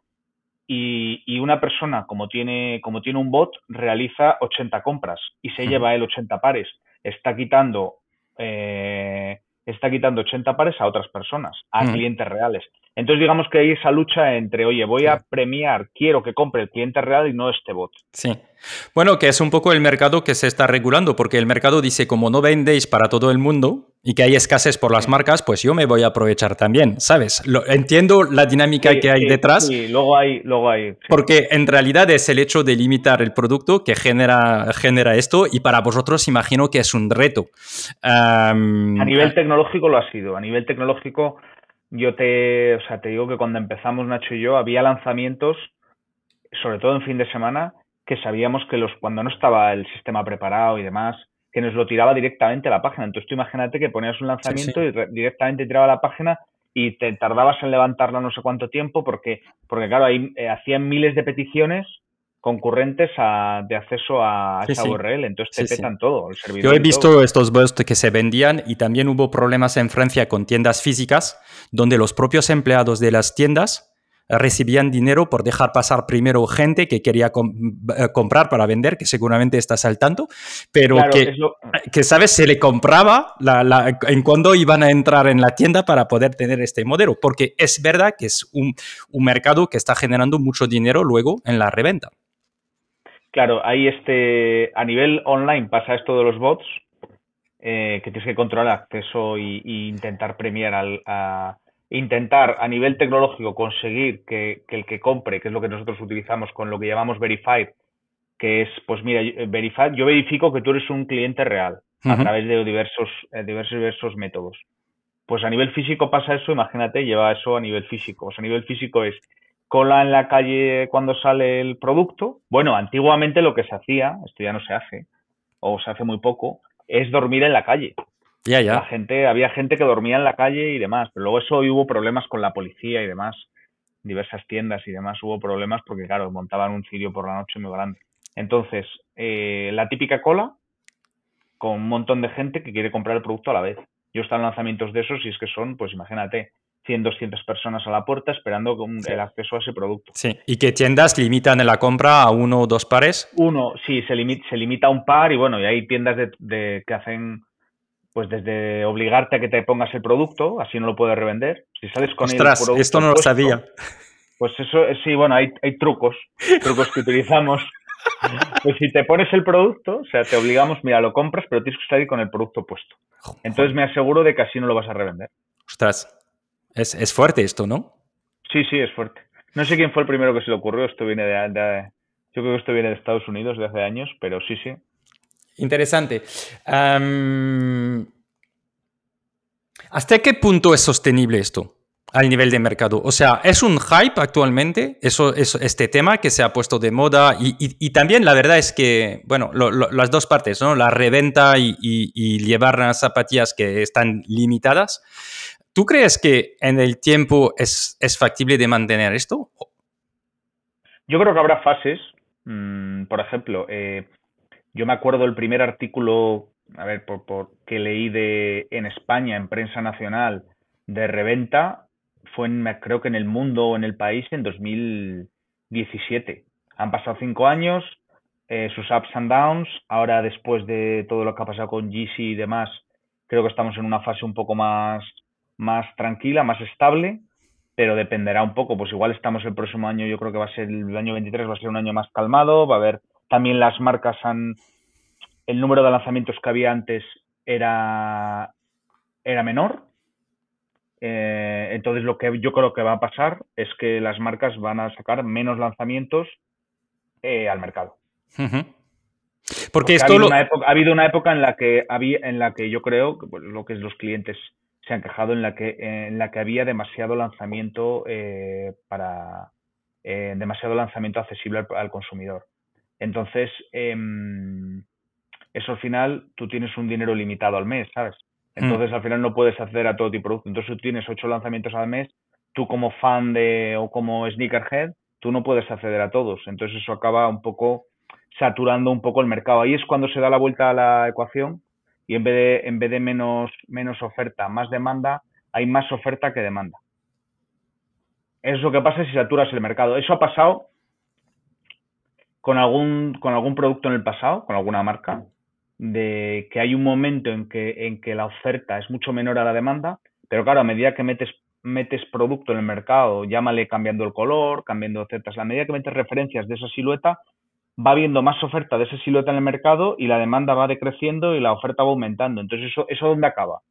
y, y una persona, como tiene, como tiene un bot, realiza ochenta compras y se lleva él ochenta pares. Está quitando... Eh, está quitando ochenta pares a otras personas, a mm. clientes reales. Entonces, digamos que hay esa lucha entre, oye, voy sí. a premiar, quiero que compre el cliente real y no este bot. Sí. Bueno, que es un poco el mercado que se está regulando, porque el mercado dice, como no vendéis para todo el mundo y que hay escasez por las sí. marcas, pues yo me voy a aprovechar también, ¿sabes? Lo, entiendo la dinámica sí, que hay sí, detrás. Sí, luego hay... Luego hay sí. Porque en realidad es el hecho de limitar el producto que genera, genera esto, y para vosotros imagino que es un reto. Um, a nivel tecnológico lo ha sido. A nivel tecnológico, yo te, o sea, te digo que cuando empezamos Nacho y yo, había lanzamientos, sobre todo en fin de semana, que sabíamos que los cuando no estaba el sistema preparado y demás, que nos lo tiraba directamente a la página. Entonces tú imagínate que ponías un lanzamiento sí, sí. y re- directamente tiraba a la página y te tardabas en levantarla no sé cuánto tiempo, porque, porque claro, ahí eh, hacían miles de peticiones concurrentes a, de acceso a sí, esa sí. U R L, entonces sí, te petan sí. todo el servidor. Yo he visto todo. Estos bots que se vendían, y también hubo problemas en Francia con tiendas físicas donde los propios empleados de las tiendas recibían dinero por dejar pasar primero gente que quería com- comprar para vender, que seguramente estás al tanto, pero claro, que, eso... que, ¿sabes? Se le compraba la, la, en cuando iban a entrar en la tienda para poder tener este modelo, porque es verdad que es un, un mercado que está generando mucho dinero luego en la reventa. Claro, ahí este, a nivel online pasa esto de los bots, eh, que tienes que controlar el acceso y, y intentar premiar al... A... Intentar a nivel tecnológico conseguir que, que el que compre, que es lo que nosotros utilizamos con lo que llamamos Verified, que es, pues mira, Verified, yo verifico que tú eres un cliente real uh-huh. a través de diversos, eh, diversos, diversos métodos. Pues a nivel físico pasa eso, imagínate, lleva eso a nivel físico. O sea, a nivel físico es cola en la calle cuando sale el producto. Bueno, antiguamente lo que se hacía, esto ya no se hace, o se hace muy poco, es dormir en la calle. Ya, ya. La gente, había gente que dormía en la calle y demás, pero luego eso hubo problemas con la policía y demás, diversas tiendas y demás, hubo problemas porque, claro, montaban un cirio por la noche muy grande. Entonces, eh, la típica cola con un montón de gente que quiere comprar el producto a la vez. Yo he estado en lanzamientos de esos y es que son, pues imagínate, cien, doscientas personas a la puerta esperando con sí. el acceso a ese producto. Sí, ¿y qué tiendas limitan en la compra a uno o dos pares? Uno, sí, se limita, se limita a un par, y bueno, y hay tiendas de, de que hacen... pues desde obligarte a que te pongas el producto, así no lo puedes revender. Si sales con Ostras, el producto... esto no lo puesto, sabía. Pues eso, sí, bueno, hay, hay trucos, trucos que utilizamos. Pues si te pones el producto, o sea, te obligamos, mira, lo compras, pero tienes que salir con el producto puesto. Entonces me aseguro de que así no lo vas a revender. Ostras, es, es fuerte esto, ¿no? Sí, sí, es fuerte. No sé quién fue el primero que se le ocurrió, esto viene de... de yo creo que esto viene de Estados Unidos de hace años, pero sí, sí. Interesante. Um, ¿Hasta qué punto es sostenible esto al nivel de mercado? O sea, ¿es un hype actualmente eso, eso, este tema que se ha puesto de moda? Y, y, y también la verdad es que, bueno, lo, lo, las dos partes, ¿no? La reventa y, y, y llevar las zapatillas que están limitadas. ¿Tú crees que en el tiempo es, es factible de mantener esto? Yo creo que habrá fases. Mm, por ejemplo... Eh, Yo me acuerdo el primer artículo, a ver, por, por que leí de en España, en prensa nacional, de reventa, fue en, creo que en El Mundo o en El País en dos mil diecisiete. Han pasado cinco años, eh, sus ups and downs, ahora después de todo lo que ha pasado con Yeezy y demás, creo que estamos en una fase un poco más, más tranquila, más estable, pero dependerá un poco, pues igual estamos el próximo año, yo creo que va a ser el año veintitrés, va a ser un año más calmado, va a haber... También las marcas han... El número de lanzamientos que había antes era, era menor. Eh, entonces, lo que yo creo que va a pasar es que las marcas van a sacar menos lanzamientos eh, al mercado. Uh-huh. Porque, Porque esto ha, habido lo... una época, ha habido una época en la que, había, en la que yo creo que pues, lo que es los clientes se han quejado, en la que, eh, en la que había demasiado lanzamiento, eh, para, eh, demasiado lanzamiento accesible al, al consumidor. Entonces, eh, eso al final, tú tienes un dinero limitado al mes, ¿sabes? Entonces, mm. al final no puedes acceder a todo tipo de producto. Entonces, si tienes ocho lanzamientos al mes, tú como fan de o como sneakerhead, tú no puedes acceder a todos. Entonces, eso acaba un poco saturando un poco el mercado. Ahí es cuando se da la vuelta a la ecuación y en vez de, en vez de menos, menos oferta, más demanda, hay más oferta que demanda. Es lo que pasa si saturas el mercado. Eso ha pasado con algún, con algún producto en el pasado, con alguna marca, de que hay un momento en que, en que la oferta es mucho menor a la demanda, pero claro, a medida que metes, metes producto en el mercado, llámale cambiando el color, cambiando ciertas, a medida que metes referencias de esa silueta, va habiendo más oferta de esa silueta en el mercado y la demanda va decreciendo y la oferta va aumentando. Entonces, ¿eso, eso dónde acaba?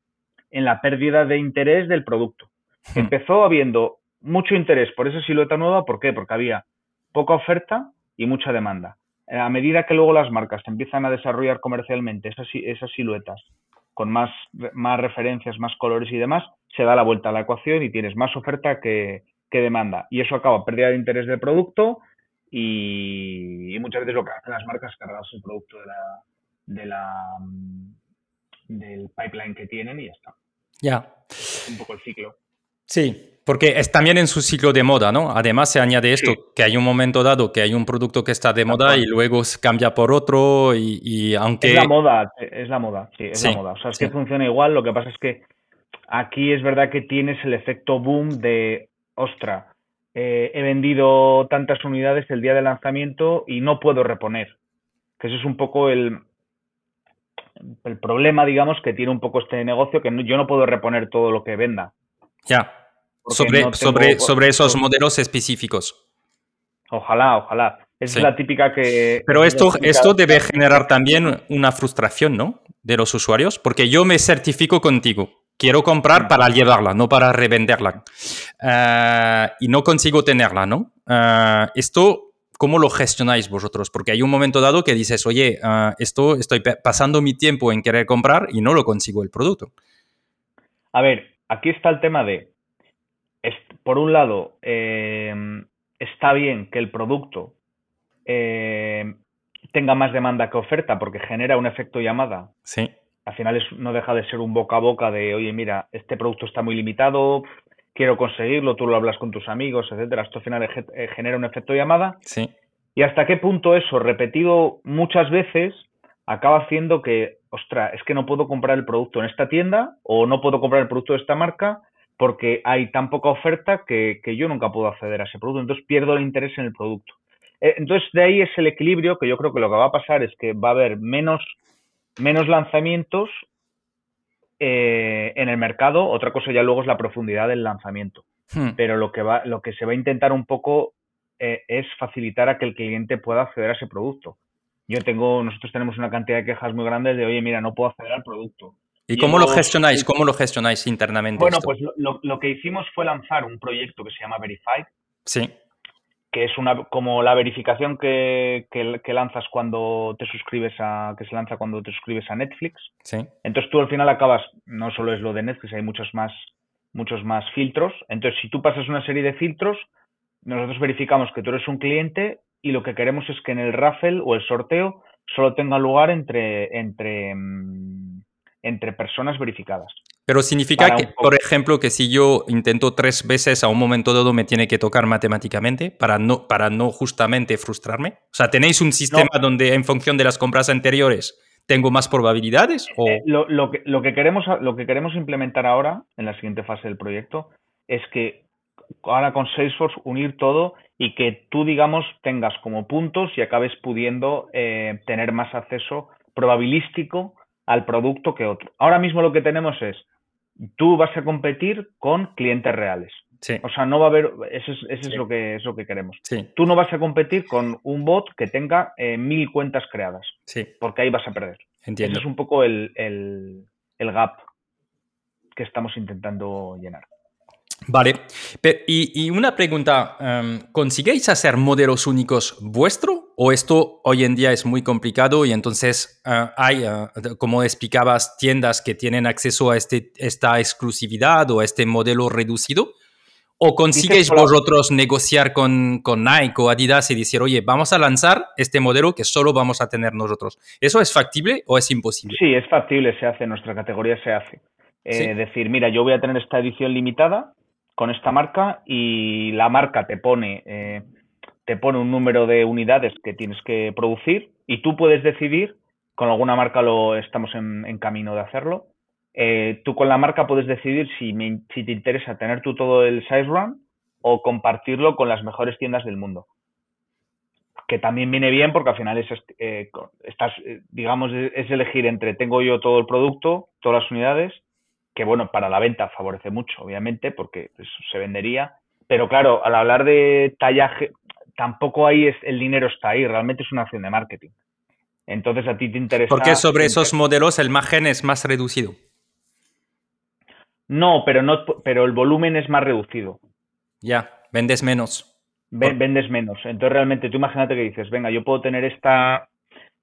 En la pérdida de interés del producto. Empezó habiendo mucho interés por esa silueta nueva. ¿Por qué? Porque había poca oferta y mucha demanda. A medida que luego las marcas empiezan a desarrollar comercialmente esas, esas siluetas con más, más referencias, más colores y demás, se da la vuelta a la ecuación y tienes más oferta que, que demanda. Y eso acaba pérdida de interés del producto y, y muchas veces lo que hacen las marcas es cargarse el producto de la, de la, del pipeline que tienen y ya está. Ya. Yeah. Un poco el ciclo. Sí. Porque es también en su ciclo de moda, ¿no? Además se añade esto, sí. que hay un momento dado que hay un producto que está de moda Exacto. y luego se cambia por otro y, y aunque... Es la moda, es la moda, sí, es sí. la moda. O sea, es sí. que funciona igual, lo que pasa es que aquí es verdad que tienes el efecto boom de, ostra, eh, he vendido tantas unidades el día de lanzamiento y no puedo reponer. Que eso es un poco el... el problema, digamos, que tiene un poco este negocio, que no, yo no puedo reponer todo lo que venda. Ya. Sobre, no tengo, sobre, sobre esos sobre, modelos específicos. Ojalá, ojalá. Esa sí. es la típica que... Pero esto, esto debe generar también una frustración, ¿no? De los usuarios, porque yo me certifico contigo. Quiero comprar no. para llevarla, no para revenderla. Uh, y no consigo tenerla, ¿no? Uh, esto... ¿Cómo lo gestionáis vosotros? Porque hay un momento dado que dices, oye, uh, esto estoy pe- pasando mi tiempo en querer comprar y no lo consigo el producto. A ver, aquí está el tema de, est- por un lado, eh, está bien que el producto eh, tenga más demanda que oferta porque genera un efecto llamada. Sí. Al final es, no deja de ser un boca a boca de, oye, mira, este producto está muy limitado... quiero conseguirlo, tú lo hablas con tus amigos, etcétera. Esto al final genera un efecto llamada. Sí. Y hasta qué punto eso, repetido muchas veces, acaba haciendo que, ostras, es que no puedo comprar el producto en esta tienda o no puedo comprar el producto de esta marca porque hay tan poca oferta que, que yo nunca puedo acceder a ese producto. Entonces, pierdo el interés en el producto. Entonces, de ahí es el equilibrio que yo creo que lo que va a pasar es que va a haber menos, menos lanzamientos Eh, en el mercado. Otra cosa ya luego es la profundidad del lanzamiento. Hmm. Pero lo que va, lo que se va a intentar un poco eh, es facilitar a que el cliente pueda acceder a ese producto. Yo tengo, nosotros tenemos una cantidad de quejas muy grandes de, oye, mira, no puedo acceder al producto. ¿Y, y cómo luego, lo gestionáis? ¿Cómo lo gestionáis internamente? Bueno, esto? pues lo, lo que hicimos fue lanzar un proyecto que se llama Verified. Sí. Que es una como la verificación que, que, que lanzas cuando te suscribes a que se lanza cuando te suscribes a Netflix. Sí. Entonces tú al final acabas, no solo es lo de Netflix, hay muchos más muchos más filtros. Entonces si tú pasas una serie de filtros, nosotros verificamos que tú eres un cliente y lo que queremos es que en el raffle o el sorteo solo tenga lugar entre entre entre personas verificadas. Pero significa que, por ejemplo, que si yo intento tres veces a un momento dado me tiene que tocar matemáticamente para no, para no justamente frustrarme. O sea, ¿tenéis un sistema no. donde en función de las compras anteriores tengo más probabilidades? ¿O? Eh, lo, lo, que, lo, que queremos, lo que queremos implementar ahora, en la siguiente fase del proyecto, es que ahora con Salesforce unir todo y que tú, digamos, tengas como puntos y acabes pudiendo eh, tener más acceso probabilístico al producto que otro. Ahora mismo lo que tenemos es tú vas a competir con clientes reales. Sí. O sea, no va a haber... Eso es, eso sí. es, lo, que, es lo que queremos. Sí. Tú no vas a competir con un bot que tenga eh, mil cuentas creadas. Sí. Porque ahí vas a perder. Entiendo. Ese es un poco el, el, el gap que estamos intentando llenar. Vale. Pero, y, y una pregunta. Um, ¿Consiguéis hacer modelos únicos vuestros? ¿O esto hoy en día es muy complicado y entonces uh, hay, uh, como explicabas, tiendas que tienen acceso a este, esta exclusividad o a este modelo reducido? ¿O consigues vosotros negociar con, con Nike o Adidas y decir, oye, vamos a lanzar este modelo que solo vamos a tener nosotros? ¿Eso es factible o es imposible? Sí, es factible, se hace, en nuestra categoría se hace. Eh, sí. Decir, mira, yo voy a tener esta edición limitada con esta marca y la marca te pone, eh, te pone un número de unidades que tienes que producir y tú puedes decidir, con alguna marca lo estamos en, en camino de hacerlo, eh, tú con la marca puedes decidir si, me, si te interesa tener tú todo el size run o compartirlo con las mejores tiendas del mundo. Que también viene bien porque al final es, eh, estás, digamos, es elegir entre tengo yo todo el producto, todas las unidades, que bueno, para la venta favorece mucho, obviamente, porque pues, se vendería. Pero claro, al hablar de tallaje, tampoco ahí es, el dinero está ahí, realmente es una acción de marketing. Entonces a ti te interesa... Porque sobre esos modelos el margen es más reducido. No, pero, no, pero el volumen es más reducido. Ya, vendes menos. Vendes menos. Entonces, realmente, tú imagínate que dices, venga, yo puedo tener esta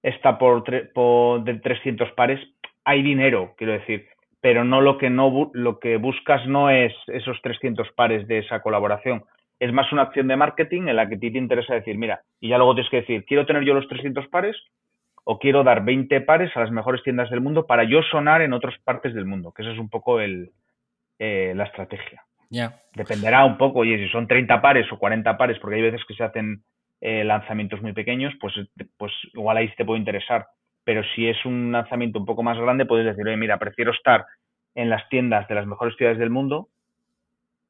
esta por, tre, por de trescientos pares. Hay dinero, quiero decir, pero no lo que no lo que buscas no es esos trescientos pares de esa colaboración. Es más una acción de marketing en la que a ti te interesa decir, mira, y ya luego tienes que decir, quiero tener yo los trescientos pares o quiero dar veinte pares a las mejores tiendas del mundo para yo sonar en otras partes del mundo, que esa es un poco el eh, la estrategia. Yeah. Dependerá un poco, oye, si son treinta pares o cuarenta pares, porque hay veces que se hacen eh, lanzamientos muy pequeños, pues, pues igual ahí te puede interesar. Pero si es un lanzamiento un poco más grande, puedes decir, oye, mira, prefiero estar en las tiendas de las mejores ciudades del mundo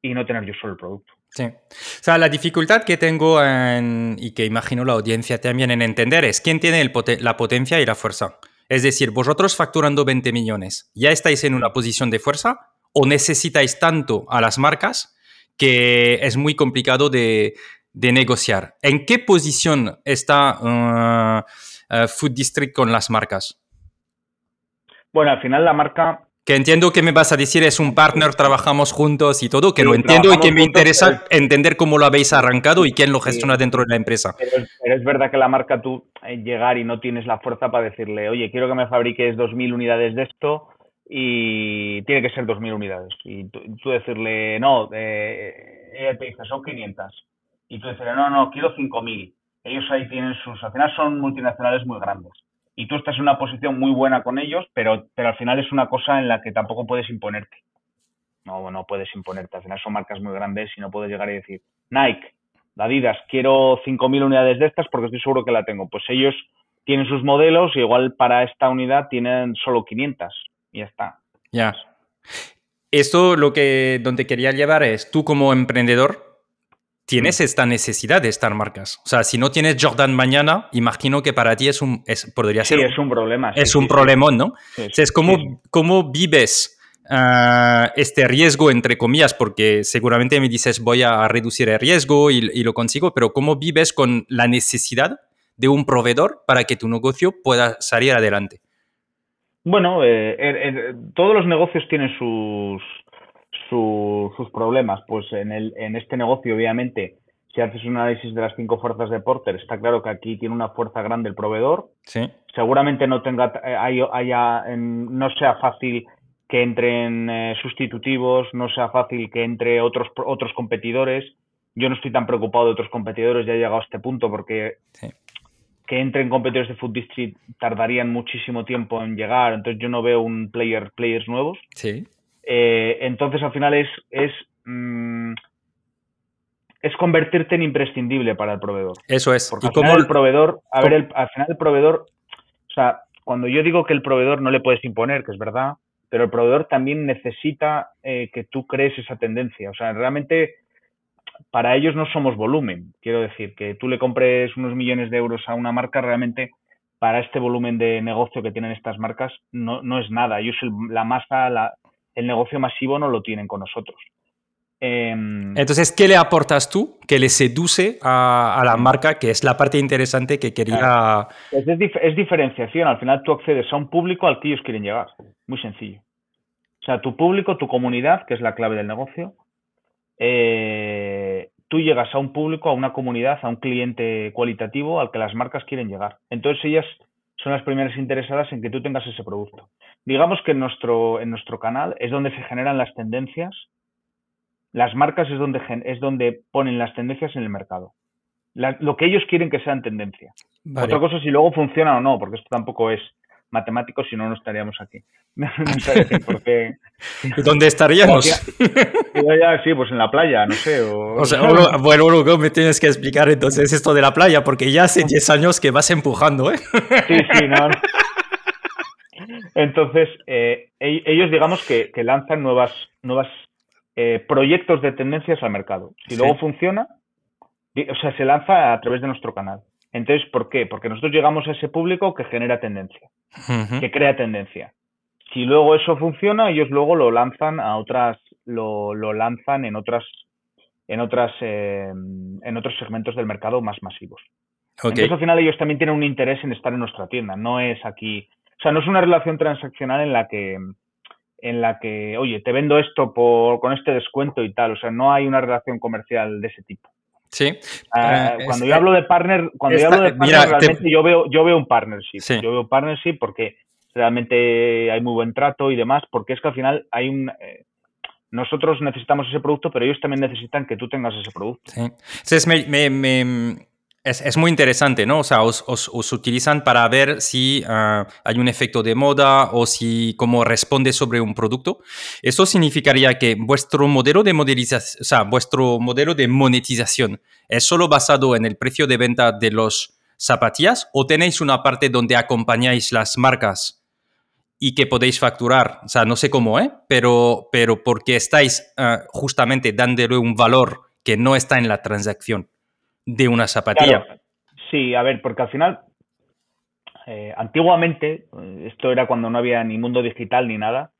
y no tener yo solo el producto. Sí. O sea, la dificultad que tengo en, y que imagino la audiencia también en entender es quién tiene el poten- la potencia y la fuerza. Es decir, vosotros facturando veinte millones, ¿ya estáis en una posición de fuerza? ¿O necesitáis tanto a las marcas que es muy complicado de, de negociar? ¿En qué posición está uh, uh, FootDistrict con las marcas? Bueno, al final la marca... Que entiendo que me vas a decir es un partner, trabajamos juntos y todo, que sí, lo entiendo y que me juntos, interesa pero... entender cómo lo habéis arrancado y quién lo gestiona sí, dentro de la empresa. Pero es, pero es verdad que la marca tú eh, llegar y no tienes la fuerza para decirle, oye, quiero que me fabriques dos mil unidades de esto... y tiene que ser dos mil unidades. Y tú, tú decirle, no, eh, ella te dice, son quinientas. Y tú decirle, no, no, quiero cinco mil. Ellos ahí tienen sus... Al final son multinacionales muy grandes. Y tú estás en una posición muy buena con ellos, pero, pero al final es una cosa en la que tampoco puedes imponerte. No, no puedes imponerte. Al final son marcas muy grandes y no puedes llegar y decir, Nike, Adidas, quiero cinco mil unidades de estas porque estoy seguro que la tengo. Pues ellos tienen sus modelos y igual para esta unidad tienen solo quinientas. Ya está. Ya. Esto lo que donde quería llevar es, tú como emprendedor tienes esta necesidad de estas marcas. O sea, si no tienes Jordan mañana, imagino que para ti es un es, podría sí, ser es un problema. Es sí, un sí, problemón, sí. ¿No? Sí, o sea, es como, sí. ¿Cómo vives uh, este riesgo, entre comillas? Porque seguramente me dices voy a reducir el riesgo y, y lo consigo, pero ¿cómo vives con la necesidad de un proveedor para que tu negocio pueda salir adelante? Bueno, eh, eh, todos los negocios tienen sus, sus, sus problemas. Pues en, el, en este negocio, obviamente, si haces un análisis de las cinco fuerzas de Porter, está claro que aquí tiene una fuerza grande el proveedor. Sí. Seguramente no tenga, haya, haya, no sea fácil que entren eh, sustitutivos, no sea fácil que entre otros, otros competidores. Yo no estoy tan preocupado de otros competidores, ya he llegado a este punto porque... Sí. Que entren competidores de FootDistrict tardarían muchísimo tiempo en llegar, entonces yo no veo un player players nuevos. Sí. Eh, entonces al final es es mmm, es convertirte en imprescindible para el proveedor. Eso es. Porque ¿Y al cómo final el proveedor, a ¿cómo? ver, el, al final el proveedor, o sea, cuando yo digo que el proveedor no le puedes imponer, que es verdad, pero el proveedor también necesita eh, que tú crees esa tendencia, o sea, realmente. Para ellos no somos volumen. Quiero decir, que tú le compres unos millones de euros a una marca, realmente para este volumen de negocio que tienen estas marcas no, no es nada. Ellos el, la masa, la, el negocio masivo no lo tienen con nosotros. Eh, Entonces, ¿qué le aportas tú que le seduce a, a la marca? Que es la parte interesante que quería... Claro. Es, es, es diferenciación. Al final tú accedes a un público al que ellos quieren llegar. Muy sencillo. O sea, tu público, tu comunidad, que es la clave del negocio... Eh, tú llegas a un público, a una comunidad, a un cliente cualitativo al que las marcas quieren llegar. Entonces ellas son las primeras interesadas en que tú tengas ese producto. Digamos que en nuestro, en nuestro canal es donde se generan las tendencias, las marcas es donde, es donde ponen las tendencias en el mercado. La, lo que ellos quieren que sean tendencia. Vale. Otra cosa es si luego funciona o no, porque esto tampoco es... matemáticos, si no, no estaríamos aquí. No, no sabes por qué. ¿Dónde estaríamos? Sí, pues en la playa, no sé. O... O sea, lo, bueno, luego me tienes que explicar entonces esto de la playa, porque ya hace diez años que vas empujando, ¿eh? Sí, sí, no. Entonces, eh, ellos digamos que, que lanzan nuevas, nuevas eh, proyectos de tendencias al mercado. Si sí. luego funciona, o sea, se lanza a través de nuestro canal. Entonces, ¿por qué? Porque nosotros llegamos a ese público que genera tendencia, uh-huh. que crea tendencia. Si luego eso funciona, ellos luego lo lanzan a otras, lo, lo lanzan en otras, en otras, eh, en otros segmentos del mercado más masivos. Okay. Entonces, al final ellos también tienen un interés en estar en nuestra tienda. No es aquí, o sea, no es una relación transaccional en la que, en la que, oye, te vendo esto por con este descuento y tal. O sea, no hay una relación comercial de ese tipo. Sí. Uh, cuando es, yo hablo de partner, cuando esta, yo hablo de partner, mira, realmente te... yo veo, yo veo un partnership. Sí. Yo veo partnership porque realmente hay muy buen trato y demás, porque es que al final hay un eh, nosotros necesitamos ese producto, pero ellos también necesitan que tú tengas ese producto. Sí. Entonces me, me, me... Es, es muy interesante, ¿no? O sea, os, os, os utilizan para ver si uh, hay un efecto de moda o si cómo responde sobre un producto. Eso significaría que vuestro modelo de modelización, o sea, vuestro modelo de monetización es solo basado en el precio de venta de los zapatillas, o tenéis una parte donde acompañáis las marcas y que podéis facturar. O sea, no sé cómo, ¿eh? Pero, pero porque estáis uh, justamente dándole un valor que no está en la transacción de una zapatilla. Claro. Sí, a ver, porque al final, eh, antiguamente, esto era cuando no había ni mundo digital ni nada,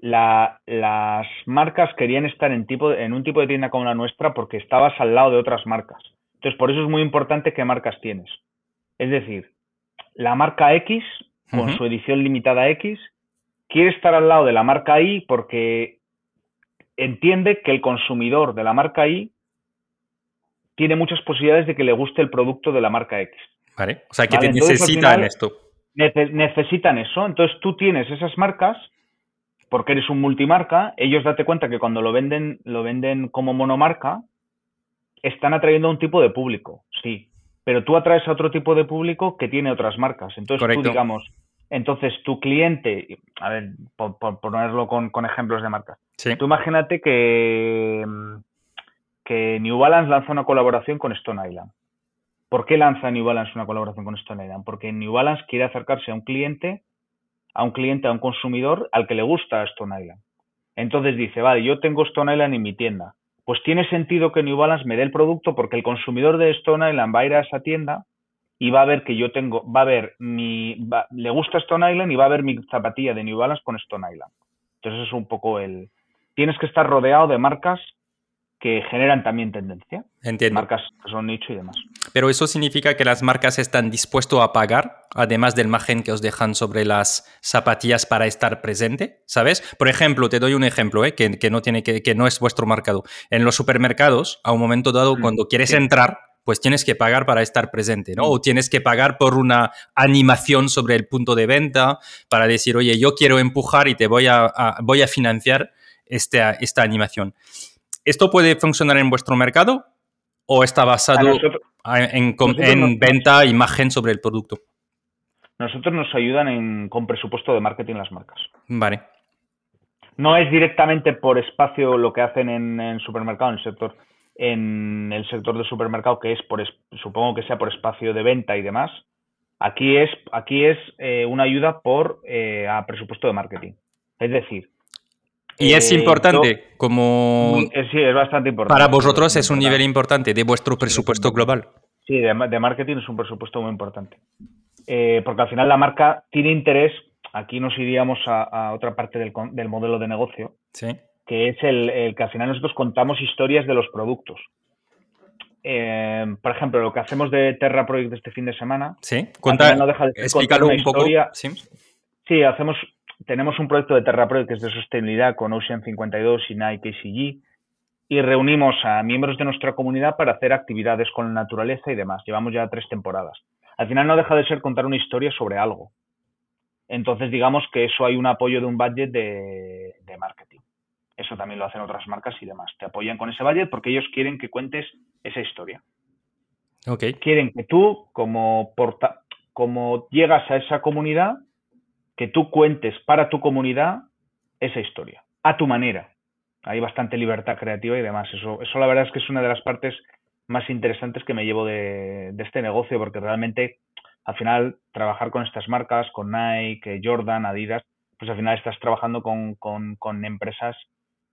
la, las marcas querían estar en, tipo, en un tipo de tienda como la nuestra porque estabas al lado de otras marcas. Entonces, por eso es muy importante qué marcas tienes. Es decir, la marca X, con uh-huh. su edición limitada X, quiere estar al lado de la marca Y porque entiende que el consumidor de la marca Y tiene muchas posibilidades de que le guste el producto de la marca X. Vale, o sea, que ¿vale? te entonces, necesitan final, esto. Nece- necesitan eso. Entonces, tú tienes esas marcas, porque eres un multimarca, ellos date cuenta que cuando lo venden, lo venden como monomarca, están atrayendo a un tipo de público, sí. Pero tú atraes a otro tipo de público que tiene otras marcas. Entonces, correcto. Tú, digamos, entonces tu cliente, a ver, por, por ponerlo con, con ejemplos de marcas. Sí. Tú imagínate que... que New Balance lanza una colaboración con Stone Island. ¿Por qué lanza New Balance una colaboración con Stone Island? Porque New Balance quiere acercarse a un cliente, a un cliente, a un consumidor al que le gusta Stone Island. Entonces dice, vale, yo tengo Stone Island en mi tienda. Pues tiene sentido que New Balance me dé el producto porque el consumidor de Stone Island va a ir a esa tienda y va a ver que yo tengo, va a ver mi, va, le gusta Stone Island y va a ver mi zapatilla de New Balance con Stone Island. Entonces es un poco el, tienes que estar rodeado de marcas que generan también tendencia. Entiendo. Marcas que son nicho y demás. Pero eso significa que las marcas están dispuestas a pagar, además del margen que os dejan sobre las zapatillas para estar presente, ¿sabes? Por ejemplo, te doy un ejemplo, ¿eh? que, que, no tiene, que, que no es vuestro mercado. En los supermercados, a un momento dado, mm. cuando quieres sí. entrar, pues tienes que pagar para estar presente, ¿no? O tienes que pagar por una animación sobre el punto de venta para decir, oye, yo quiero empujar y te voy a, a, voy a financiar esta, esta animación. ¿Esto puede funcionar en vuestro mercado o está basado nosotros, en, en, en nos, venta, imagen sobre el producto? Nosotros nos ayudan en, con presupuesto de marketing las marcas. Vale. No es directamente por espacio lo que hacen en el supermercado, en el sector, en el sector de supermercado, que es por, supongo que sea por espacio de venta y demás. Aquí es, aquí es eh, una ayuda por eh, a presupuesto de marketing. Es decir... Y es importante, eh, como... Sí, es bastante importante. Para vosotros es un nivel importante de vuestro presupuesto global. Sí, de, de marketing es un presupuesto muy importante. Eh, porque al final la marca tiene interés, aquí nos iríamos a, a otra parte del, del modelo de negocio, ¿sí? Que es el, el que al final nosotros contamos historias de los productos. Eh, por ejemplo, lo que hacemos de Terra Project este fin de semana... Sí, cuenta, no deja de explícalo un poco. Sí, sí hacemos... Tenemos un proyecto de Terra Project que es de sostenibilidad con Ocean cincuenta y dos y Nike, K C G, y reunimos a miembros de nuestra comunidad para hacer actividades con la naturaleza y demás. Llevamos ya tres temporadas. Al final no deja de ser contar una historia sobre algo. Entonces digamos que eso hay un apoyo de un budget de, de marketing. Eso también lo hacen otras marcas y demás. Te apoyan con ese budget porque ellos quieren que cuentes esa historia. Okay. Quieren que tú, como, porta, como llegas a esa comunidad... que tú cuentes para tu comunidad esa historia, a tu manera. Hay bastante libertad creativa y demás. Eso, eso la verdad es que es una de las partes más interesantes que me llevo de, de este negocio, porque realmente, al final, trabajar con estas marcas, con Nike, Jordan, Adidas, pues al final estás trabajando con, con, con empresas,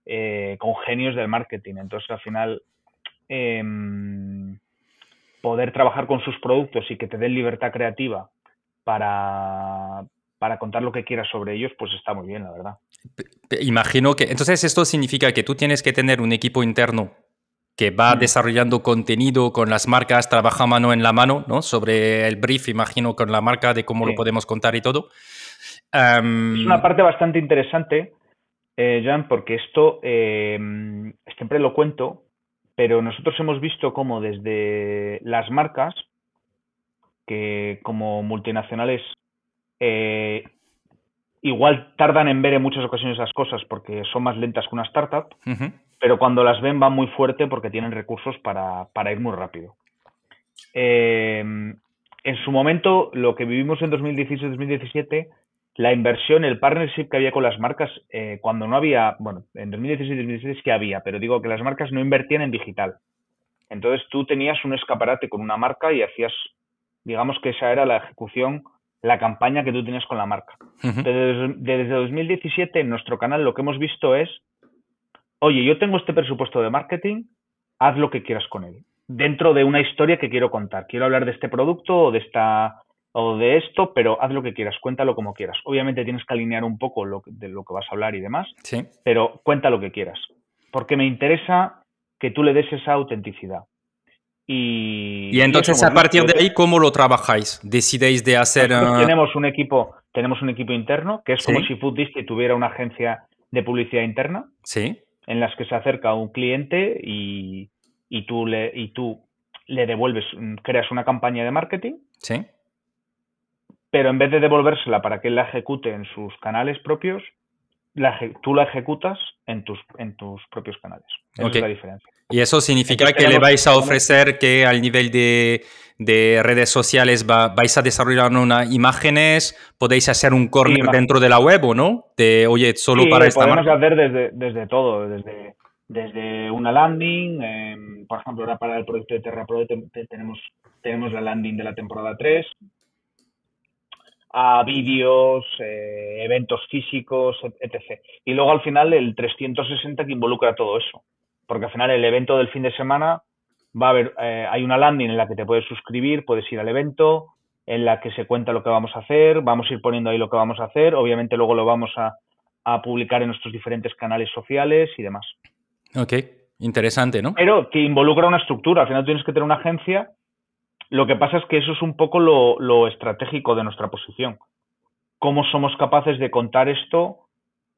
eh, con genios del marketing. Entonces, al final, eh, poder trabajar con sus productos y que te den libertad creativa para, para contar lo que quieras sobre ellos, pues está muy bien, la verdad. Imagino que... Entonces, esto significa que tú tienes que tener un equipo interno que va mm. desarrollando contenido con las marcas, trabaja mano en la mano, ¿no? Sobre el brief, imagino, con la marca de cómo sí. lo podemos contar y todo. Um... Es una parte bastante interesante, eh, Jan, porque esto eh, siempre lo cuento, pero nosotros hemos visto cómo desde las marcas, que como multinacionales eh, igual tardan en ver en muchas ocasiones las cosas porque son más lentas que una startup, uh-huh. pero cuando las ven van muy fuerte porque tienen recursos para, para ir muy rápido. Eh, en su momento, lo que vivimos en dos mil dieciséis dos mil diecisiete, la inversión, el partnership que había con las marcas, eh, cuando no había, bueno, en dos mil dieciséis dos mil dieciséis que había, pero digo que las marcas no invertían en digital. Entonces tú tenías un escaparate con una marca y hacías, digamos que esa era la ejecución, la campaña que tú tenías con la marca. Uh-huh. Desde, desde dos mil diecisiete en nuestro canal lo que hemos visto es: oye, yo tengo este presupuesto de marketing, haz lo que quieras con él. Dentro de una historia que quiero contar. Quiero hablar de este producto o de esta o de esto, pero haz lo que quieras, cuéntalo como quieras. Obviamente tienes que alinear un poco lo, de lo que vas a hablar y demás, sí. pero cuenta lo que quieras. Porque me interesa que tú le des esa autenticidad. Y, y entonces, y a partir de ahí, ¿cómo lo trabajáis? ¿Decidéis de hacer...? Uh... Tenemos un equipo tenemos un equipo interno, que es ¿Sí? como si FootDistrict tuviera una agencia de publicidad interna. Sí. En las que se acerca un cliente y, y, tú, le, y tú le devuelves, creas una campaña de marketing. Sí. Pero en vez de devolvérsela para que él la ejecute en sus canales propios, la, tú la ejecutas en tus, en tus propios canales. Esa okay. es la diferencia. Y eso significa Entonces, que le vais a ofrecer que al nivel de, de redes sociales va, vais a desarrollar unas imágenes, podéis hacer un corner sí, dentro de la web, ¿o no? De, oye, solo sí, para esta marca. Sí, podemos hacer desde, desde todo, desde, desde una landing, eh, por ejemplo, ahora para el proyecto de Terra Project te, tenemos, tenemos la landing de la temporada tres, a vídeos, eh, eventos físicos, etcétera. Y luego al final el trescientos sesenta que involucra todo eso. Porque al final el evento del fin de semana va a haber, eh, hay una landing en la que te puedes suscribir, puedes ir al evento, en la que se cuenta lo que vamos a hacer, vamos a ir poniendo ahí lo que vamos a hacer, obviamente luego lo vamos a, a publicar en nuestros diferentes canales sociales y demás. Ok, interesante, ¿no? Pero que involucra una estructura, al final tienes que tener una agencia, lo que pasa es que eso es un poco lo, lo estratégico de nuestra posición. ¿Cómo somos capaces de contar esto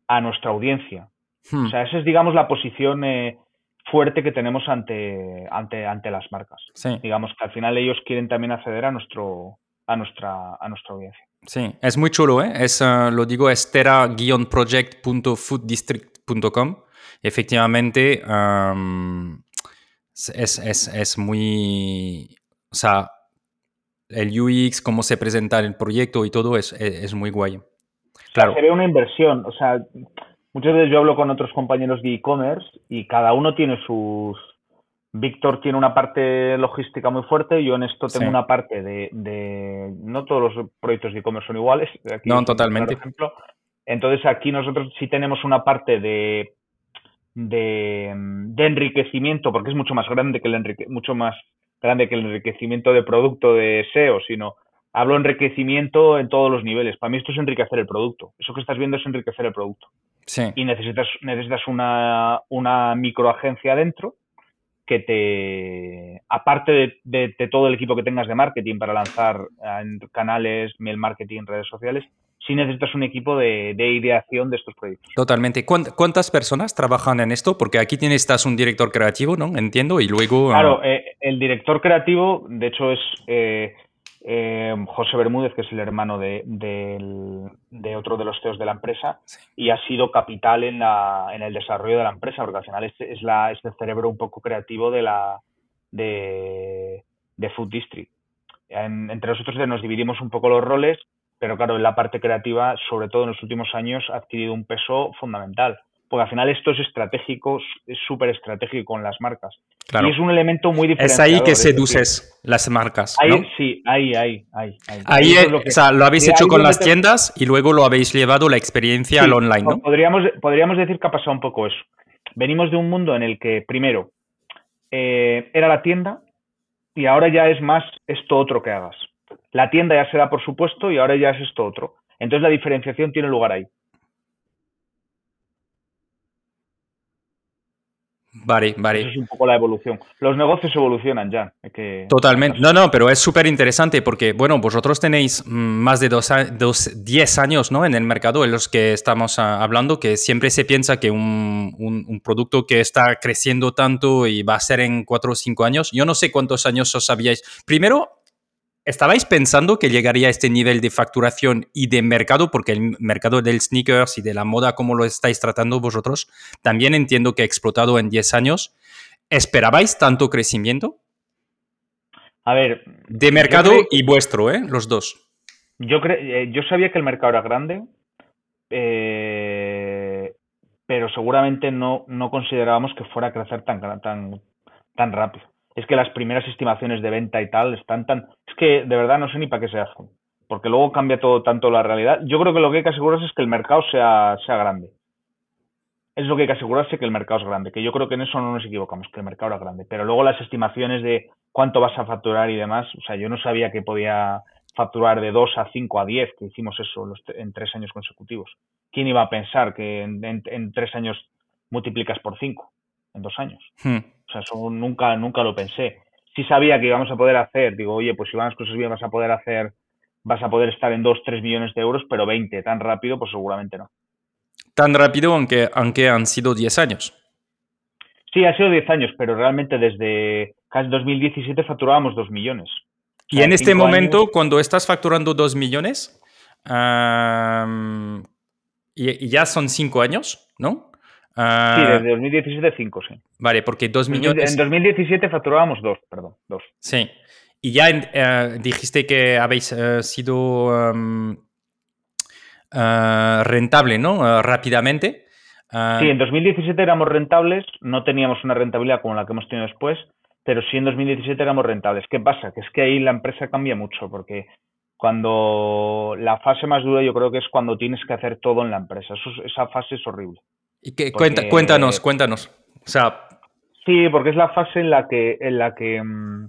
a nuestra audiencia? Hmm. O sea, esa es, digamos, la posición... Eh, fuerte que tenemos ante ante ante las marcas. Sí. Digamos que al final ellos quieren también acceder a nuestro a nuestra a nuestra audiencia. Sí, es muy chulo, ¿eh? Es uh, lo digo, es terra guion project punto food district punto com. Efectivamente, um, es, es, es muy... O sea, el U X, cómo se presenta el proyecto y todo es, es, es muy guay. Claro. Se ve una inversión, o sea... Muchas veces yo hablo con otros compañeros de e-commerce y cada uno tiene sus... Víctor tiene una parte logística muy fuerte, yo en esto tengo sí. una parte de, de... No todos los proyectos de e-commerce son iguales. Aquí no, totalmente. Por ejemplo. Entonces aquí nosotros sí tenemos una parte de, de, de enriquecimiento, porque es mucho más grande que el enrique, mucho más grande que el enriquecimiento de producto de S E O, sino... Hablo enriquecimiento en todos los niveles. Para mí esto es enriquecer el producto. Eso que estás viendo es enriquecer el producto. Sí. Y necesitas, necesitas una, una microagencia adentro que te, aparte de, de, de todo el equipo que tengas de marketing para lanzar en canales, mail marketing, redes sociales, sí necesitas un equipo de, de ideación de estos proyectos. Totalmente. ¿Cuántas personas trabajan en esto? Porque aquí tienes estás un director creativo, ¿no? Entiendo. Y luego... Claro, eh, el director creativo, de hecho, es... Eh, Eh, José Bermúdez, que es el hermano de, de, de otro de los C E Os de la empresa, sí. y ha sido capital en, la, en el desarrollo de la empresa, porque al final es, es, la, es el cerebro un poco creativo de la de, de FootDistrict. En, entre nosotros nos dividimos un poco los roles Pero claro, la parte creativa, sobre todo en los últimos años, ha adquirido un peso fundamental. Porque al final esto es estratégico, es súper estratégico con las marcas. Claro. Y es un elemento muy diferenciador. Es ahí que seduces las marcas, ¿no? Ahí, sí, ahí, ahí. Ahí, ahí. ahí es lo que, o sea, lo habéis hecho con las te... tiendas y luego lo habéis llevado la experiencia sí, al online, ¿no? Podríamos, podríamos decir que ha pasado un poco eso. Venimos de un mundo en el que, primero, eh, era la tienda y ahora ya es más esto otro que hagas. La tienda ya se da, por supuesto, y ahora ya es esto otro. Entonces, la diferenciación tiene lugar ahí. Vale, vale. Eso es un poco la evolución. Los negocios evolucionan ya. Que... Totalmente. No, no, pero es súper interesante porque, bueno, vosotros tenéis más de dos, dos, diez años, ¿no?, en el mercado en los que estamos a, hablando, que siempre se piensa que un, un, un producto que está creciendo tanto y va a ser en cuatro o cinco años. Yo no sé cuántos años os habíais... Primero... ¿Estabais pensando que llegaría a este nivel de facturación y de mercado? Porque el mercado del sneakers y de la moda, como lo estáis tratando vosotros, también entiendo que ha explotado en diez años. ¿Esperabais tanto crecimiento? A ver... De mercado cre- y vuestro, ¿eh? Los dos. Yo, cre- yo sabía que el mercado era grande, eh, pero seguramente no, no considerábamos que fuera a crecer tan, tan, tan rápido. Es que las primeras estimaciones de venta y tal están tan... Es que de verdad no sé ni para qué se hacen, porque luego cambia todo tanto la realidad. Yo creo que lo que hay que asegurarse es que el mercado sea, sea grande. Es lo que hay que asegurarse, que el mercado es grande, que yo creo que en eso no nos equivocamos, que el mercado era grande. Pero luego las estimaciones de cuánto vas a facturar y demás, o sea, yo no sabía que podía facturar de dos a cinco a diez, que hicimos eso los t- en tres años consecutivos. ¿Quién iba a pensar que en, en, en tres años multiplicas por cinco, en dos años? Hmm. O sea, eso nunca, nunca lo pensé. Sí sabía que íbamos a poder hacer, digo, oye, pues si van las cosas bien vas a poder hacer, vas a poder estar en dos, tres millones de euros, pero veinte, tan rápido, pues seguramente no. Tan rápido, aunque, aunque han sido diez años. Sí, ha sido diez años, pero realmente desde casi dos mil diecisiete facturábamos dos millones. O sea, y en este momento, años... cuando estás facturando dos millones, um, y, y ya son cinco años, ¿no? Uh, sí, desde dos mil diecisiete, cinco, sí. Vale, porque dos millones... En dos mil diecisiete facturábamos dos, perdón, dos. Sí, y ya eh, dijiste que habéis eh, sido um, uh, rentable, ¿no? Uh, rápidamente. Uh, sí, en dos mil diecisiete éramos rentables, no teníamos una rentabilidad como la que hemos tenido después, pero sí en dos mil diecisiete éramos rentables. ¿Qué pasa? Que es que ahí la empresa cambia mucho, porque cuando la fase más dura yo creo que es cuando tienes que hacer todo en la empresa. Eso, esa fase es horrible. Y que, porque, cuéntanos, cuéntanos. O sea, sí, porque es la fase en la que, en la que en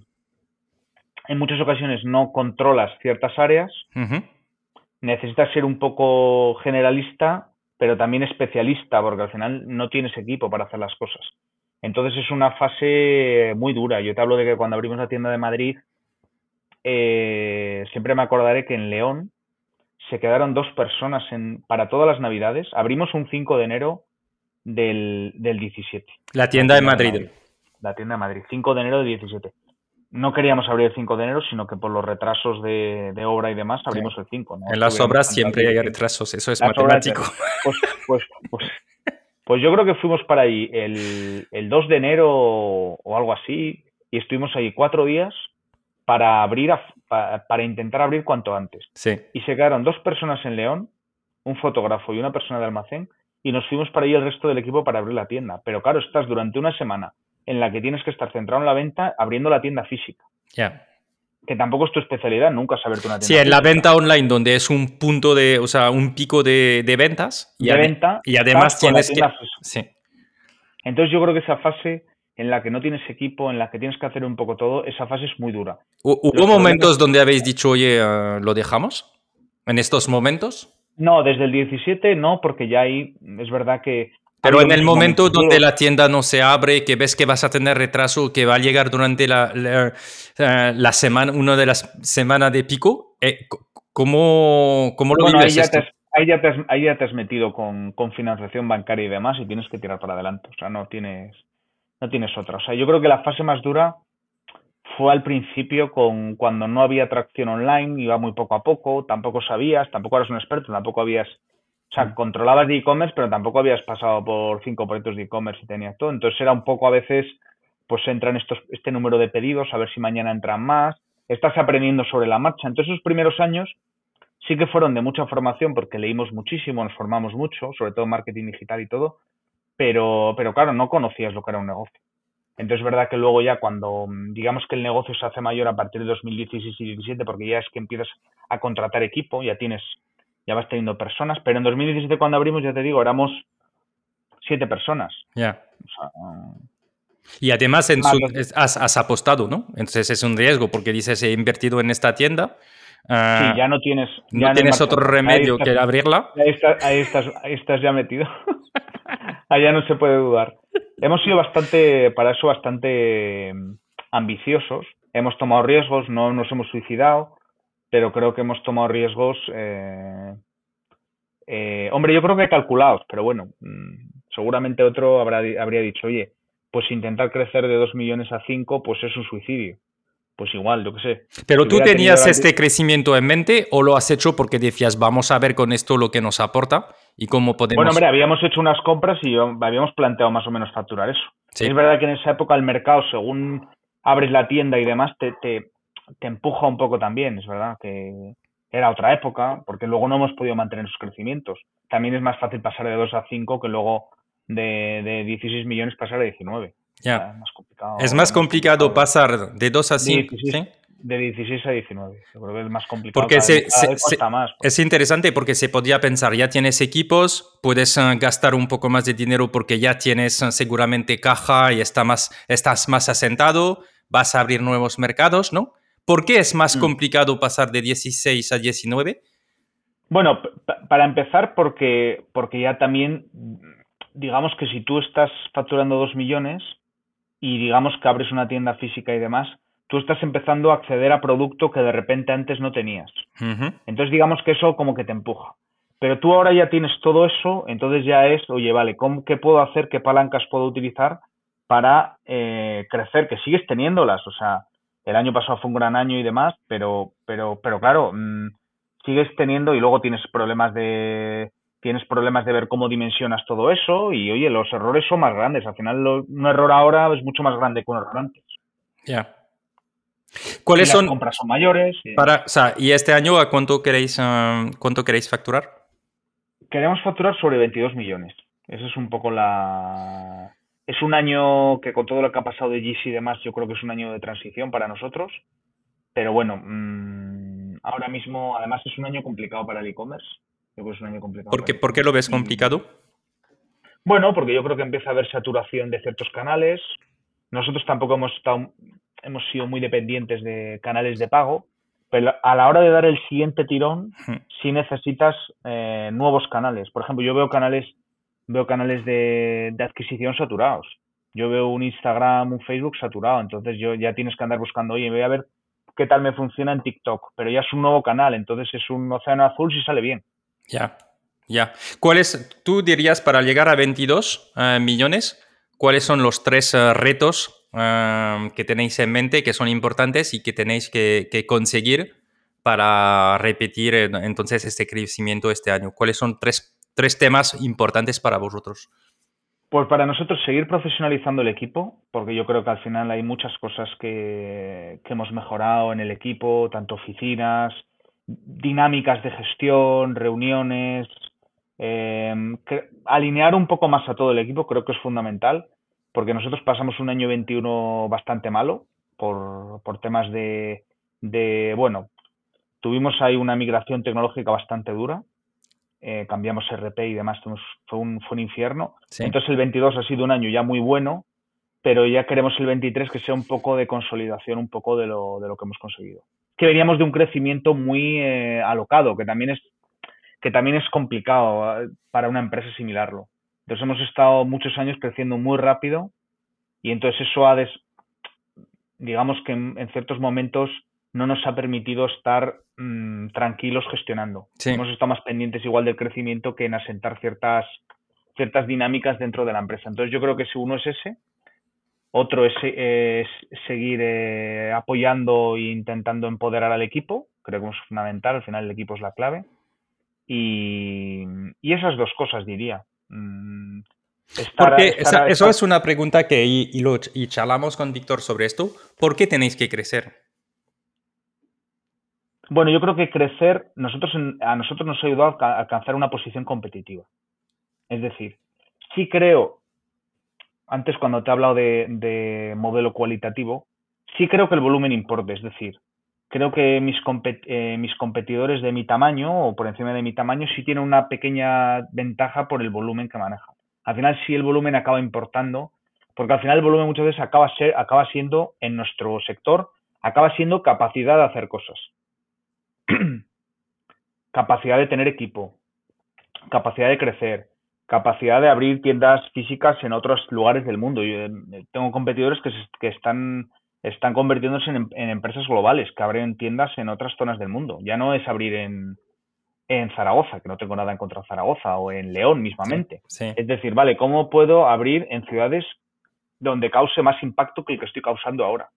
muchas ocasiones no controlas ciertas áreas, uh-huh. Necesitas ser un poco generalista, pero también especialista, porque al final no tienes equipo para hacer las cosas. Entonces es una fase muy dura. Yo te hablo de que cuando abrimos la tienda de Madrid, eh, siempre me acordaré que en León se quedaron dos personas en, para todas las navidades. Abrimos un cinco de enero del, del diecisiete. La tienda, la tienda de Madrid. Madrid. La tienda de Madrid, cinco de enero del diecisiete. No queríamos abrir el cinco de enero, sino que por los retrasos de, de obra y demás abrimos sí. El cinco. ¿No? En las Estuvimos obras siempre hay retrasos, eso es las matemático. Pues, pues, pues, pues yo creo que fuimos para ahí el, el dos de enero o algo así y estuvimos ahí cuatro días para abrir a, para, para intentar abrir cuanto antes. Sí. Y se quedaron dos personas en León, un fotógrafo y una persona de almacén, y nos fuimos para ahí el resto del equipo para abrir la tienda. Pero claro, estás durante una semana en la que tienes que estar centrado en la venta abriendo la tienda física. Yeah. Que tampoco es tu especialidad, nunca es abrirte una tienda. Sí, en la venta online, donde es un punto de, o sea, un pico de, de ventas. Y de ade- venta. Y además tienes que... Sí. Entonces yo creo que esa fase... en la que no tienes equipo, en la que tienes que hacer un poco todo, esa fase es muy dura. ¿Hubo Los momentos que... donde habéis dicho, oye, uh, ¿lo dejamos? ¿En estos momentos? No, desde el diecisiete no, porque ya ahí es verdad que... Pero en el momento donde la tienda no se abre, que ves que vas a tener retraso, que va a llegar durante la, la, la semana, una de las semanas de pico, eh, ¿cómo, cómo lo bueno, vives ahí esto? Ya te has, ahí, ya te has, ahí ya te has metido con, con financiación bancaria y demás y tienes que tirar para adelante, o sea, no tienes... No tienes otra. O sea, yo creo que la fase más dura fue al principio con cuando no había tracción online, iba muy poco a poco, tampoco sabías, tampoco eras un experto, tampoco habías... O sea, controlabas de e-commerce, pero tampoco habías pasado por cinco proyectos de e-commerce y tenías todo. Entonces era un poco a veces, pues entran estos este número de pedidos, a ver si mañana entran más. Estás aprendiendo sobre la marcha. Entonces esos primeros años Sí que fueron de mucha formación porque leímos muchísimo, nos formamos mucho, sobre todo marketing digital y todo, pero, pero claro, no conocías lo que era un negocio. Entonces es verdad que luego ya cuando, digamos que el negocio se hace mayor a partir de dos mil dieciséis y dos mil diecisiete, porque ya es que empiezas a contratar equipo, ya tienes, ya vas teniendo personas, pero en dos mil diecisiete cuando abrimos, ya te digo, éramos siete personas. Ya. O sea, y además en su, has, has apostado, ¿no? Entonces es un riesgo porque dices, he invertido en esta tienda. Uh, sí, ya no tienes... Ya no tienes otro remedio que abrirla. Ahí estás, ahí estás, ahí estás ya metido. Allá no se puede dudar. Hemos sido bastante, para eso, bastante ambiciosos. Hemos tomado riesgos, no nos hemos suicidado, pero creo que hemos tomado riesgos... Eh, eh, hombre, yo creo que calculados, pero bueno, seguramente otro habrá, habría dicho, oye, pues intentar crecer de dos millones a cinco, pues es un suicidio. Pues igual, yo qué sé. ¿Pero si tú tenías este antes... crecimiento en mente o lo has hecho porque decías, vamos a ver con esto lo que nos aporta y cómo podemos...? Bueno, hombre, habíamos hecho unas compras y habíamos planteado más o menos facturar eso. Sí. Es verdad que en esa época el mercado, según abres la tienda y demás, te, te, te empuja un poco también. Es verdad que era otra época, porque luego no hemos podido mantener esos crecimientos. También es más fácil pasar de dos a cinco que luego de, de dieciséis millones pasar a diecinueve. Ya. Yeah. Es más complicado, más complicado pasar de dos a cinco. ¿Sí? De dieciséis a diecinueve. Creo que es más complicado. Porque se, vez, se, se, más, pues. Es interesante porque se podría pensar, ya tienes equipos, puedes uh, gastar un poco más de dinero porque ya tienes uh, seguramente caja y está más, estás más asentado, vas a abrir nuevos mercados, ¿no? ¿Por qué es más mm. complicado pasar de dieciséis a diecinueve? Bueno, para empezar, porque, porque ya también, digamos que si tú estás facturando dos millones... y digamos que abres una tienda física y demás, tú estás empezando a acceder a producto que de repente antes no tenías. Uh-huh. Entonces digamos que eso como que te empuja. Pero tú ahora ya tienes todo eso, entonces ya es, oye, vale, ¿cómo, ¿qué puedo hacer? ¿Qué palancas puedo utilizar para eh, crecer? Que sigues teniéndolas, o sea, el año pasado fue un gran año y demás, pero pero pero claro, mmm, sigues teniendo y luego tienes problemas de... Tienes problemas de ver cómo dimensionas todo eso y, oye, los errores son más grandes. Al final, lo, un error ahora es mucho más grande que un error antes. Ya. Yeah. ¿Cuáles son? Las compras son mayores. Para, o sea, ¿y este año a cuánto queréis, uh, cuánto queréis facturar? Queremos facturar sobre veintidós millones. Eso es un poco la... Es un año que, con todo lo que ha pasado de Yeezy y demás, yo creo que es un año de transición para nosotros. Pero bueno, mmm, ahora mismo, además, es un año complicado para el e-commerce. Yo creo que es un año complicado. ¿Por qué, ¿Por qué lo ves complicado? Bueno, porque yo creo que empieza a haber saturación de ciertos canales. Nosotros tampoco hemos estado, hemos sido muy dependientes de canales de pago, pero a la hora de dar el siguiente tirón, sí necesitas eh, nuevos canales. Por ejemplo, yo veo canales, veo canales de, de adquisición saturados. Yo veo un Instagram, un Facebook saturado. Entonces yo ya tienes que andar buscando, oye, voy a ver qué tal me funciona en TikTok. Pero ya es un nuevo canal, entonces es un océano azul si sale bien. Ya, ya. ¿Cuáles, tú dirías, para llegar a veintidós uh, millones, cuáles son los tres uh, retos uh, que tenéis en mente, que son importantes y que tenéis que, que conseguir para repetir entonces este crecimiento este año? ¿Cuáles son tres, tres temas importantes para vosotros? Pues para nosotros seguir profesionalizando el equipo, porque yo creo que al final hay muchas cosas que, que hemos mejorado en el equipo, tanto oficinas... dinámicas de gestión, reuniones, eh, alinear un poco más a todo el equipo creo que es fundamental, porque nosotros pasamos un año veintiuno bastante malo por, por temas de, de, bueno, tuvimos ahí una migración tecnológica bastante dura, eh, cambiamos E R P y demás, fue un, fue un infierno. Sí. Entonces el veintidós ha sido un año ya muy bueno, pero ya queremos el veintitrés que sea un poco de consolidación, un poco de lo, de lo que hemos conseguido. Que veníamos de un crecimiento muy eh, alocado, que también es que también es complicado para una empresa asimilarlo. Entonces hemos estado muchos años creciendo muy rápido y entonces eso ha, des, digamos que en, en ciertos momentos no nos ha permitido estar mmm, tranquilos gestionando. Sí. Hemos estado más pendientes igual del crecimiento que en asentar ciertas, ciertas dinámicas dentro de la empresa. Entonces yo creo que si uno es ese. Otro es, eh, es seguir eh, apoyando e intentando empoderar al equipo. Creo que es fundamental, al final el equipo es la clave. Y, y esas dos cosas diría. Estar, Porque estar, esa, estar... eso es una pregunta que y, y, lo, y charlamos con Víctor sobre esto. ¿Por qué tenéis que crecer? Bueno, yo creo que crecer nosotros a nosotros nos ha ayudado a alcanzar una posición competitiva. Es decir, sí creo, antes cuando te he hablado de, de modelo cualitativo, sí creo que el volumen importa. Es decir, creo que mis, compet, eh, mis competidores de mi tamaño o por encima de mi tamaño sí tienen una pequeña ventaja por el volumen que manejan. Al final sí el volumen acaba importando, porque al final el volumen muchas veces acaba, ser, acaba siendo, en nuestro sector, acaba siendo capacidad de hacer cosas. Capacidad de tener equipo, capacidad de crecer, capacidad de abrir tiendas físicas en otros lugares del mundo. Yo tengo competidores que, se, que están, están convirtiéndose en, en empresas globales, que abren tiendas en otras zonas del mundo. Ya no es abrir en... en Zaragoza, que no tengo nada en contra de Zaragoza, o en León mismamente. Sí, sí. Es decir, vale, ¿cómo puedo abrir en ciudades donde cause más impacto que el que estoy causando ahora?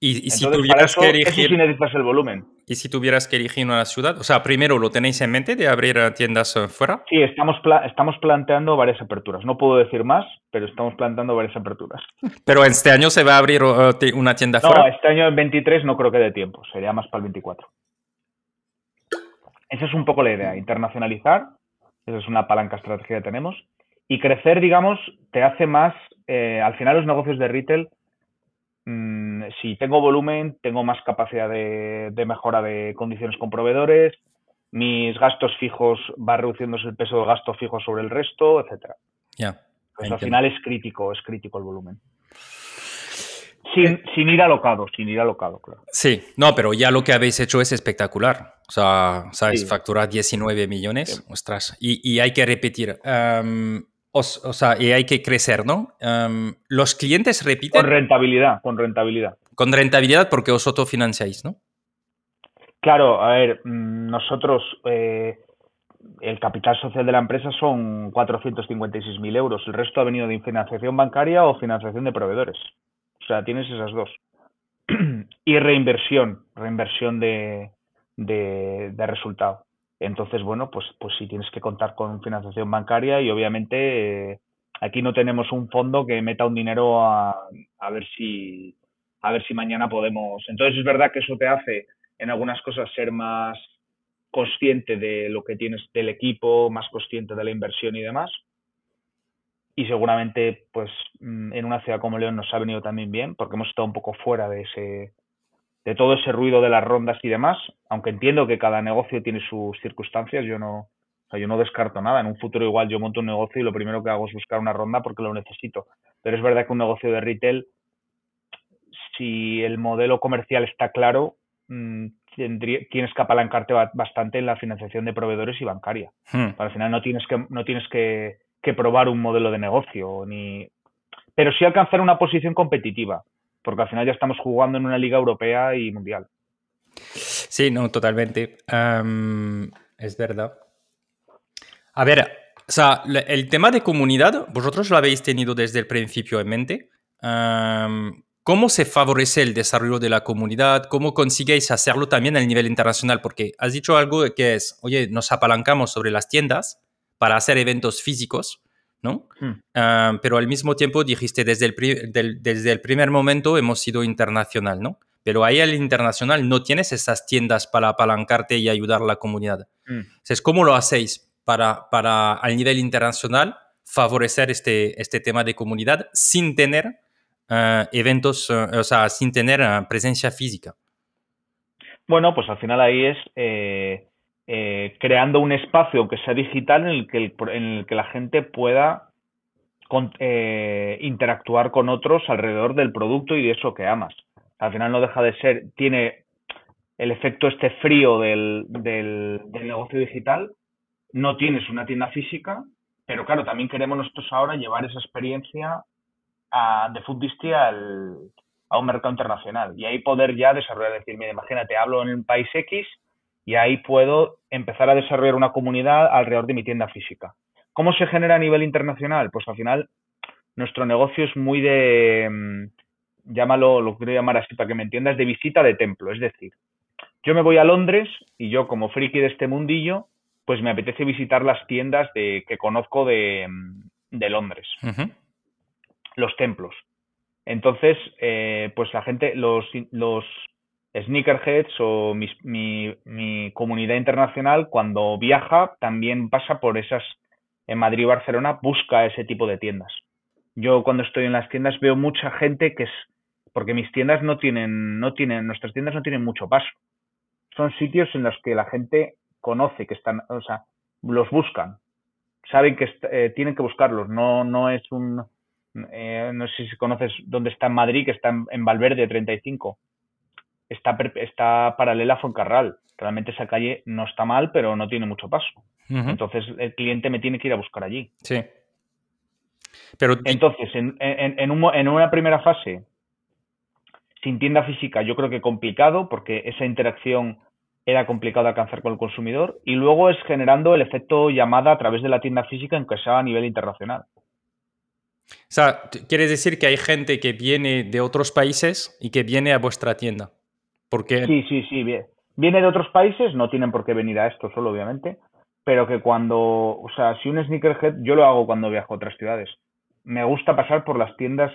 Y, y Entonces, si tuvieras para eso, que erigir... eso necesitas el volumen. ¿Y si tuvieras que erigir una ciudad? O sea, primero, ¿lo tenéis en mente de abrir tiendas fuera? Sí, estamos, pla- estamos planteando varias aperturas. No puedo decir más, pero estamos planteando varias aperturas. ¿Pero este año se va a abrir una tienda no, fuera? No, este año en veintitrés no creo que dé tiempo. Sería más para el veinticuatro. Esa es un poco la idea, internacionalizar, esa es una palanca estratégica que tenemos, y crecer, digamos, te hace más, eh, al final los negocios de retail, mmm, si tengo volumen, tengo más capacidad de, de mejora de condiciones con proveedores, mis gastos fijos va reduciéndose el peso de gasto fijo sobre el resto, etcétera. Yeah, pues al final es crítico, es crítico el volumen. Sin, sin ir alocado, sin ir alocado, claro. Sí, no, pero ya lo que habéis hecho es espectacular. O sea, ¿sabes? Sí. Facturar diecinueve millones, sí. Ostras, y, y hay que repetir, um, os, o sea, y hay que crecer, ¿no? Um, ¿Los clientes repiten? Con rentabilidad, con rentabilidad. Con rentabilidad porque os autofinanciáis, ¿no? Claro, a ver, nosotros, eh, el capital social de la empresa son cuatrocientos cincuenta y seis mil euros. El resto ha venido de financiación bancaria o financiación de proveedores. O sea, tienes esas dos. Y reinversión, reinversión de, de, de resultado. Entonces, bueno, pues, pues sí tienes que contar con financiación bancaria y obviamente eh, aquí no tenemos un fondo que meta un dinero a, a, ver si, a ver si mañana podemos. Entonces es verdad que eso te hace en algunas cosas ser más consciente de lo que tienes del equipo, más consciente de la inversión y demás. Y seguramente, pues, en una ciudad como León nos ha venido también bien, porque hemos estado un poco fuera de ese de todo ese ruido de las rondas y demás, aunque entiendo que cada negocio tiene sus circunstancias, yo no, o sea, yo no descarto nada. En un futuro igual yo monto un negocio y lo primero que hago es buscar una ronda porque lo necesito. Pero es verdad que un negocio de retail, si el modelo comercial está claro, mmm, tienes que apalancarte bastante en la financiación de proveedores y bancaria. Hmm. Al final no tienes que no tienes que... que probar un modelo de negocio, ni pero sí alcanzar una posición competitiva, porque al final ya estamos jugando en una liga europea y mundial. Sí, no, totalmente. Um, es verdad. A ver, o sea, el tema de comunidad, vosotros lo habéis tenido desde el principio en mente. Um, ¿Cómo se favorece el desarrollo de la comunidad? ¿Cómo consigues hacerlo también a nivel internacional? Porque has dicho algo que es, oye, nos apalancamos sobre las tiendas para hacer eventos físicos, ¿no? Mm. Uh, pero al mismo tiempo dijiste, desde el, pri- del, desde el primer momento hemos sido internacional, ¿no? Pero ahí al internacional no tienes esas tiendas para apalancarte y ayudar a la comunidad. Mm. Entonces, ¿cómo lo hacéis para, para al nivel internacional favorecer este, este tema de comunidad sin tener uh, eventos, uh, o sea, sin tener uh, presencia física? Bueno, pues al final ahí es... Eh... Eh, creando un espacio, aunque sea digital, en el que, el, en el que la gente pueda con, eh, interactuar con otros alrededor del producto y de eso que amas. Al final no deja de ser, tiene el efecto este frío del, del, del negocio digital, no tienes una tienda física, pero claro, también queremos nosotros ahora llevar esa experiencia a, de FootDistrict al, a un mercado internacional y ahí poder ya desarrollar, decir, mira, imagínate, hablo en un país X, y ahí puedo empezar a desarrollar una comunidad alrededor de mi tienda física. ¿Cómo se genera a nivel internacional? Pues al final nuestro negocio es muy de, llámalo, lo quiero llamar así para que me entiendas, de visita de templo. Es decir, yo me voy a Londres y yo como friki de este mundillo, pues me apetece visitar las tiendas de, que conozco de, de Londres, uh-huh. Los templos. Entonces, eh, pues la gente, los los sneakerheads o mi, mi, mi comunidad internacional, cuando viaja también pasa por esas, en Madrid y Barcelona, busca ese tipo de tiendas. Yo cuando estoy en las tiendas veo mucha gente que es, porque mis tiendas no tienen, no tienen, nuestras tiendas no tienen mucho paso. Son sitios en los que la gente conoce que están, o sea, los buscan, saben que eh, tienen que buscarlos, no, no es un, eh, no sé si conoces dónde está en Madrid, que está en, en Valverde treinta y cinco. Está, está paralela a Fuencarral. Realmente esa calle no está mal, pero no tiene mucho paso. Uh-huh. Entonces el cliente me tiene que ir a buscar allí. Sí. Pero... Entonces, en, en, en, un, en una primera fase, sin tienda física, yo creo que complicado, porque esa interacción era complicado de alcanzar con el consumidor. Y luego es generando el efecto llamada a través de la tienda física, aunque sea a nivel internacional. O sea, ¿quieres decir que hay gente que viene de otros países y que viene a vuestra tienda? Porque... Sí, sí, sí. Bien. Viene de otros países, no tienen por qué venir a esto solo, obviamente, pero que cuando... O sea, si un sneakerhead... Yo lo hago cuando viajo a otras ciudades. Me gusta pasar por las tiendas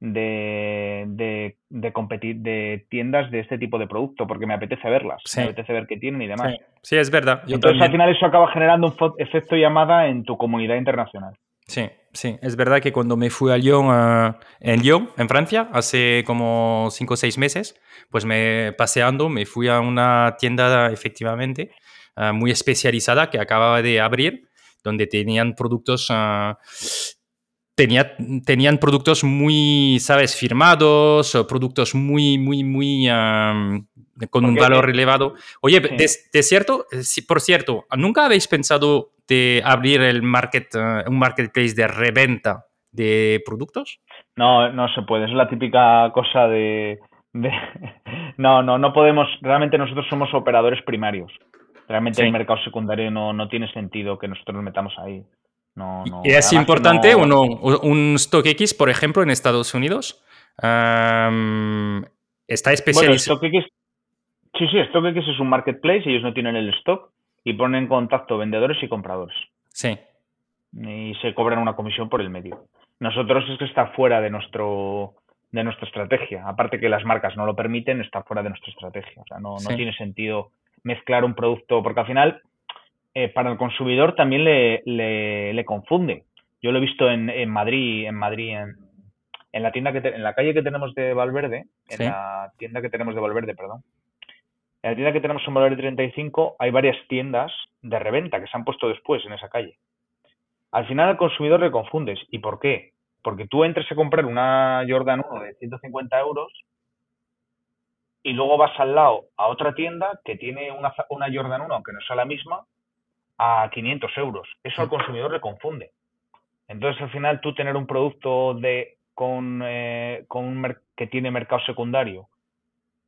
de, de, de competir, de tiendas de este tipo de producto, porque me apetece verlas, sí. Me apetece ver qué tienen y demás. Sí, sí, es verdad. Yo Entonces, también. Al final eso acaba generando un efecto llamada en tu comunidad internacional. Sí, sí. Es verdad que cuando me fui a Lyon, uh, en Lyon, en Francia, hace como cinco o seis meses, pues me paseando, me fui a una tienda efectivamente uh, muy especializada que acababa de abrir, donde tenían productos... Uh, Tenía, tenían productos muy, ¿sabes?, firmados, productos muy, muy, muy, um, con un valor elevado. Oye, sí. de, de cierto, por cierto, ¿nunca habéis pensado de abrir el market, uh, un marketplace de reventa de productos? No, no se puede. Es la típica cosa de... de... No, no, no podemos. Realmente nosotros somos operadores primarios. Realmente sí. El mercado secundario no, no tiene sentido que nosotros nos metamos ahí. No, no, ¿Es importante no... o no? Un StockX, por ejemplo, en Estados Unidos, um, está especializado. Bueno, StockX... Sí, sí, StockX es un marketplace, ellos no tienen el stock y ponen en contacto vendedores y compradores. Sí. Y se cobran una comisión por el medio. Nosotros es que está fuera de nuestro de nuestra estrategia. Aparte que las marcas no lo permiten, está fuera de nuestra estrategia. O sea, no, sí. no tiene sentido mezclar un producto, porque al final... Eh, para el consumidor también le, le, le confunde. Yo lo he visto en, en Madrid, en Madrid, en, en la tienda que te, en la calle que tenemos de Valverde, en ¿Sí? la tienda que tenemos de Valverde, perdón. En la tienda que tenemos en Valverde treinta y cinco hay varias tiendas de reventa que se han puesto después en esa calle. Al final al consumidor le confundes. ¿Y por qué? Porque tú entras a comprar una Jordan uno de ciento cincuenta euros y luego vas al lado a otra tienda que tiene una, una Jordan uno, aunque no sea la misma, a quinientos euros. Eso al consumidor le confunde. Entonces, al final, tú tener un producto de con, eh, con un mer- que tiene mercado secundario,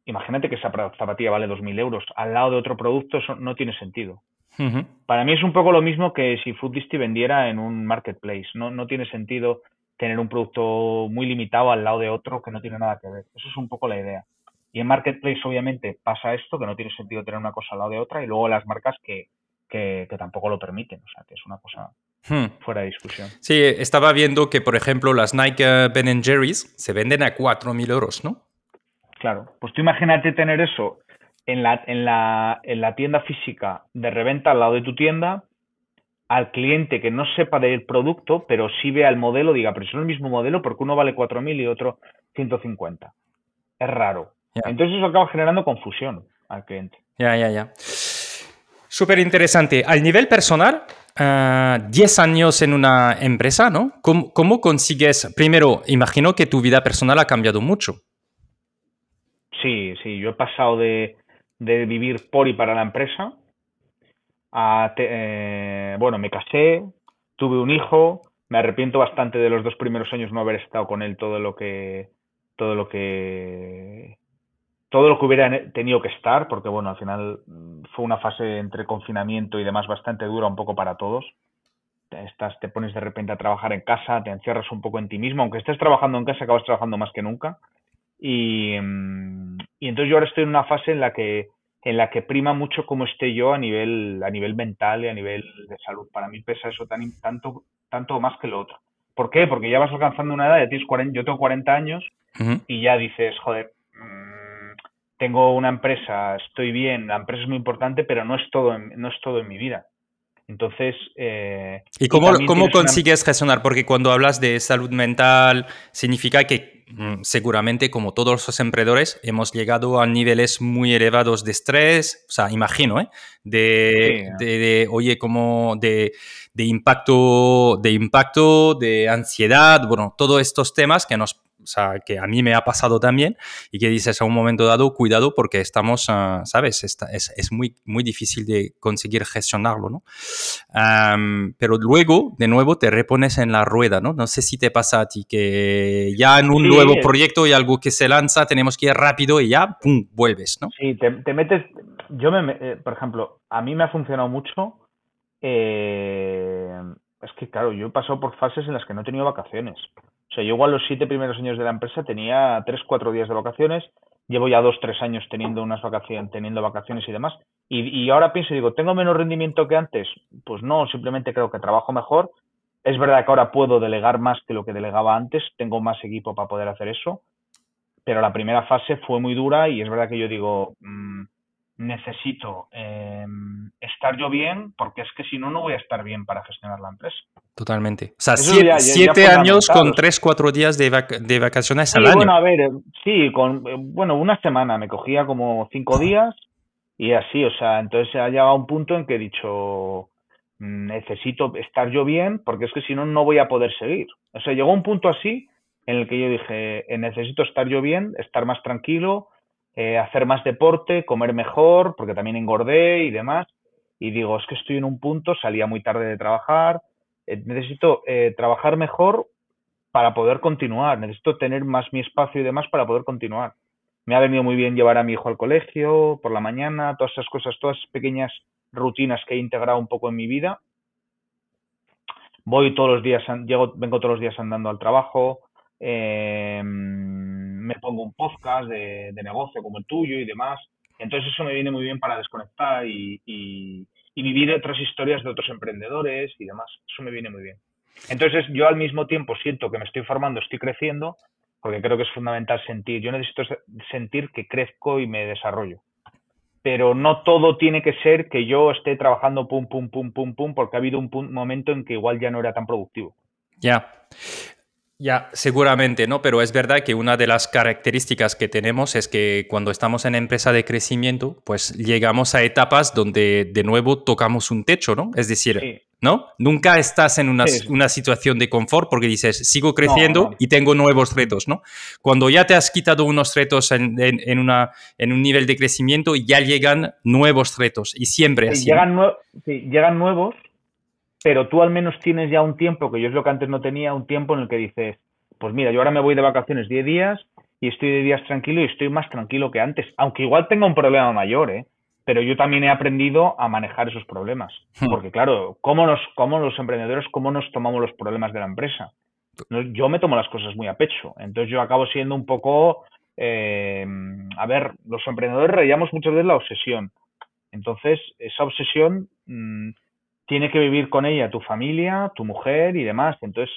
imagínate que esa zapatilla vale dos mil euros, al lado de otro producto, eso no tiene sentido. Uh-huh. Para mí es un poco lo mismo que si FootDisti vendiera en un marketplace. No, no tiene sentido tener un producto muy limitado al lado de otro que no tiene nada que ver. Eso es un poco la idea. Y en marketplace, obviamente, pasa esto, que no tiene sentido tener una cosa al lado de otra, y luego las marcas que Que, que tampoco lo permiten, o sea, que es una cosa hmm. fuera de discusión. Sí, estaba viendo que, por ejemplo, las Nike Ben and Jerry's se venden a cuatro mil euros, ¿no? Claro, pues tú imagínate tener eso en la, en la, en la tienda física de reventa al lado de tu tienda, al cliente que no sepa del producto, pero sí vea el modelo, diga, pero es el mismo modelo porque uno vale cuatro mil y otro ciento cincuenta. Es raro. Yeah. Entonces eso acaba generando confusión al cliente. Ya, ya, ya. Súper interesante. Al nivel personal, uh, diez años en una empresa, ¿no? ¿Cómo, ¿Cómo consigues? Primero, imagino que tu vida personal ha cambiado mucho. Sí, sí. Yo he pasado de, de vivir por y para la empresa a... Te, eh, bueno, me casé, tuve un hijo. Me arrepiento bastante de los dos primeros años no haber estado con él todo lo que... Todo lo que... Todo lo que hubiera tenido que estar, porque bueno, al final fue una fase entre confinamiento y demás bastante dura un poco para todos. Estás, te pones de repente a trabajar en casa, te encierras un poco en ti mismo. Aunque estés trabajando en casa, acabas trabajando más que nunca. Y, y entonces yo ahora estoy en una fase en la que en la que prima mucho cómo esté yo a nivel a nivel mental y a nivel de salud. Para mí pesa eso tan, tanto tanto más que lo otro. ¿Por qué? Porque ya vas alcanzando una edad, ya tienes cuarenta, yo tengo cuarenta años, uh-huh. y ya dices, joder... tengo una empresa, estoy bien, la empresa es muy importante, pero no es todo en, no es todo en mi vida. Entonces... Eh, ¿Y cómo, cómo consigues una... gestionar? Porque cuando hablas de salud mental, significa que mm, seguramente, como todos los emprendedores, hemos llegado a niveles muy elevados de estrés, o sea, imagino, ¿eh? De, sí, de, de oye, como de, de impacto, de impacto, de ansiedad, bueno, todos estos temas que nos... O sea, que a mí me ha pasado también y que dices a un momento dado, cuidado porque estamos, uh, ¿sabes? Está, es es muy, muy difícil de conseguir gestionarlo, ¿no? Um, pero luego, de nuevo, te repones en la rueda, ¿no? No sé si te pasa a ti que ya en un sí. nuevo proyecto y algo que se lanza tenemos que ir rápido y ya, ¡pum!, vuelves, ¿no? Sí, te, te metes... Yo, me, eh, por ejemplo, a mí me ha funcionado mucho... Eh, es que, claro, yo he pasado por fases en las que no he tenido vacaciones. O sea, yo igual los siete primeros años de la empresa tenía tres, cuatro días de vacaciones. Llevo ya dos, tres años teniendo unas vacaciones, teniendo vacaciones y demás. Y, y ahora pienso y digo, ¿tengo menos rendimiento que antes? Pues no, simplemente creo que trabajo mejor. Es verdad que ahora puedo delegar más que lo que delegaba antes. Tengo más equipo para poder hacer eso. Pero la primera fase fue muy dura y es verdad que yo digo, mmm, necesito eh, estar yo bien porque es que si no, no voy a estar bien para gestionar la empresa. Totalmente. O sea, siete, ya, ya siete años con tres, cuatro días de, vac- de vacaciones sí, al año. Bueno, a ver, sí, con, bueno, una semana me cogía como cinco días y así, o sea, entonces ha llegado a un punto en que he dicho, necesito estar yo bien porque es que si no, no voy a poder seguir. O sea, llegó un punto así en el que yo dije, necesito estar yo bien, estar más tranquilo, eh, hacer más deporte, comer mejor, porque también engordé y demás. Y digo, es que estoy en un punto, salía muy tarde de trabajar, necesito eh, trabajar mejor para poder continuar, necesito tener más mi espacio y demás para poder continuar. Me ha venido muy bien llevar a mi hijo al colegio, por la mañana, todas esas cosas, todas esas pequeñas rutinas que he integrado un poco en mi vida. Voy todos los días, llego, vengo todos los días andando al trabajo, eh, me pongo un podcast de, de negocio como el tuyo y demás. Entonces eso me viene muy bien para desconectar y... y y vivir otras historias de otros emprendedores y demás. Eso me viene muy bien. Entonces, yo al mismo tiempo siento que me estoy formando, estoy creciendo, porque creo que es fundamental sentir. Yo necesito sentir que crezco y me desarrollo. Pero no todo tiene que ser que yo esté trabajando pum, pum, pum, pum, pum, porque ha habido un pum- momento en que igual ya no era tan productivo. Ya. Yeah. Ya, seguramente, ¿no? Pero es verdad que una de las características que tenemos es que cuando estamos en empresa de crecimiento, pues llegamos a etapas donde de nuevo tocamos un techo, ¿no? Es decir, sí. ¿no? Nunca estás en una, sí, sí. una situación de confort porque dices, sigo creciendo no, no. y tengo nuevos retos, ¿no? Cuando ya te has quitado unos retos en, en, en, una, en un nivel de crecimiento, ya llegan nuevos retos y siempre sí, así. Llegan, nue- sí, llegan nuevos. Pero tú al menos tienes ya un tiempo, que yo es lo que antes no tenía, un tiempo en el que dices, pues mira, yo ahora me voy de vacaciones diez días y estoy de días tranquilo y estoy más tranquilo que antes. Aunque igual tenga un problema mayor, ¿eh? Pero yo también he aprendido a manejar esos problemas. Porque claro, ¿cómo, nos, cómo los emprendedores, cómo nos tomamos los problemas de la empresa? Yo me tomo las cosas muy a pecho. Entonces yo acabo siendo un poco... Eh, a ver, los emprendedores rayamos muchas veces la obsesión. Entonces, esa obsesión... Mmm, tiene que vivir con ella tu familia, tu mujer y demás. Entonces,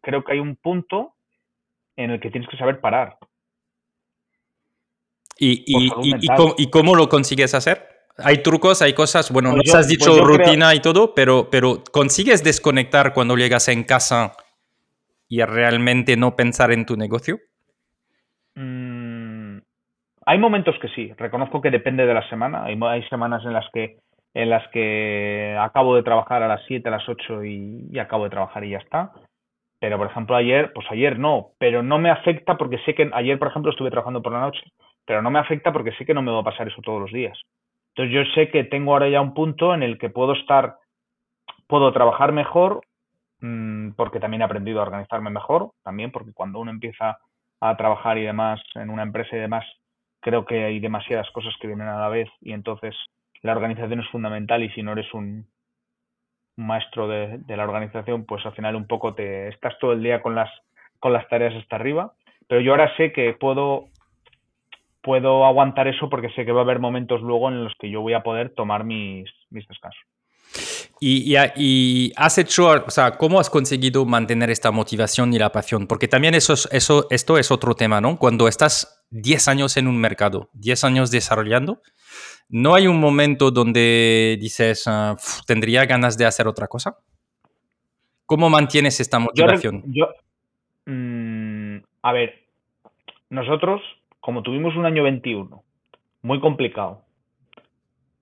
creo que hay un punto en el que tienes que saber parar. ¿Y, y, y, y, cómo, y cómo lo consigues hacer? Hay trucos, hay cosas... Bueno, pues nos yo, has dicho pues rutina creo... y todo, pero, pero ¿consigues desconectar cuando llegas en casa y realmente no pensar en tu negocio? Mm, hay momentos que sí. Reconozco que depende de la semana. Hay, hay semanas en las que... en las que acabo de trabajar a las siete, a las ocho y, y acabo de trabajar y ya está. Pero, por ejemplo, ayer, pues ayer no, pero no me afecta porque sé que ayer, por ejemplo, estuve trabajando por la noche, pero no me afecta porque sé que no me va a pasar eso todos los días. Entonces yo sé que tengo ahora ya un punto en el que puedo estar, puedo trabajar mejor, mmm, porque también he aprendido a organizarme mejor, también porque cuando uno empieza a trabajar y demás en una empresa y demás, creo que hay demasiadas cosas que vienen a la vez y entonces... la organización es fundamental y si no eres un maestro de, de la organización, pues al final un poco te estás todo el día con las con las tareas hasta arriba. Pero yo ahora sé que puedo, puedo aguantar eso porque sé que va a haber momentos luego en los que yo voy a poder tomar mis, mis descansos. Y, y, y has hecho, o sea, ¿cómo has conseguido mantener esta motivación y la pasión? Porque también eso es, eso, esto es otro tema, ¿no? Cuando estás diez años en un mercado, diez años desarrollando, ¿no hay un momento donde dices, uh, tendría ganas de hacer otra cosa? ¿Cómo mantienes esta motivación? Yo, yo, mmm, a ver, nosotros, como tuvimos un año veintiuno, muy complicado,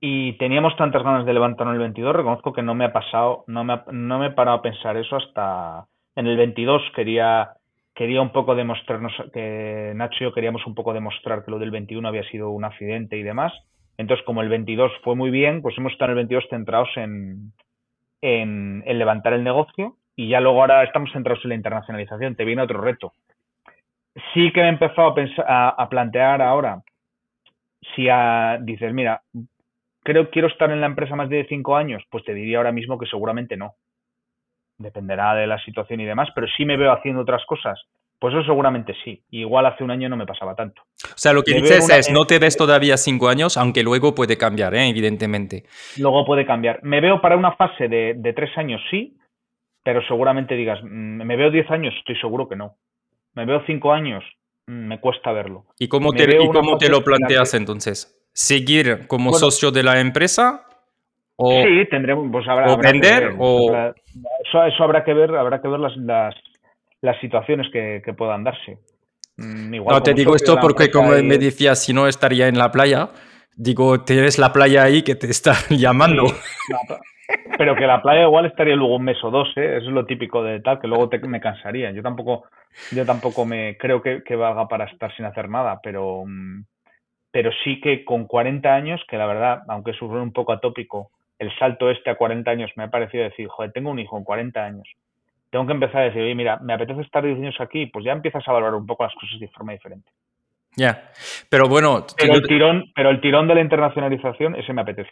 y teníamos tantas ganas de levantarnos el veintidós, reconozco que no me ha pasado, no me, ha, no me he parado a pensar eso hasta en el veintidós. Quería, quería un poco demostrarnos, que Nacho y yo queríamos un poco demostrar que lo del veintiuno había sido un accidente y demás. Entonces, como el veintidós fue muy bien, pues hemos estado en el veintidós centrados en, en, en levantar el negocio, y ya luego ahora estamos centrados en la internacionalización, te viene otro reto. Sí que me he empezado a, pensar, a, a plantear ahora, si a, dices, mira, creo que quiero estar en la empresa más de cinco años, pues te diría ahora mismo que seguramente no. Dependerá de la situación y demás, pero sí me veo haciendo otras cosas. Pues eso seguramente sí. Igual hace un año no me pasaba tanto. O sea, lo que dices es, no te ves todavía cinco años, aunque luego puede cambiar, ¿eh? Evidentemente. Luego puede cambiar. Me veo para una fase de, de tres años, sí, pero seguramente digas, me veo diez años, estoy seguro que no. Me veo cinco años, me cuesta verlo. ¿Y cómo te, ¿y cómo te lo planteas entonces? ¿Seguir como bueno, socio de la empresa? O, sí, tendremos, pues habrá, o habrá vender, que ver, o... Habrá, eso, eso habrá que ver, habrá que ver las, las, las situaciones que, que puedan darse. Igual, no, te digo esto porque, como ahí... me decías, si no estaría en la playa, digo, tienes la playa ahí que te está llamando. Sí, pero que la playa igual estaría luego un mes o dos, ¿eh? Eso es lo típico de tal, que luego te, me cansaría. Yo tampoco, yo tampoco me creo que, que valga para estar sin hacer nada, pero... pero sí que con cuarenta años, que la verdad, aunque suene un poco atópico, el salto este a cuarenta años me ha parecido decir, joder, tengo un hijo en cuarenta años, tengo que empezar a decir, oye, mira, me apetece estar diez años aquí, pues ya empiezas a valorar un poco las cosas de forma diferente. Ya, yeah. pero bueno... Pero el tirón, pero el tirón de la internacionalización, ese me apetece.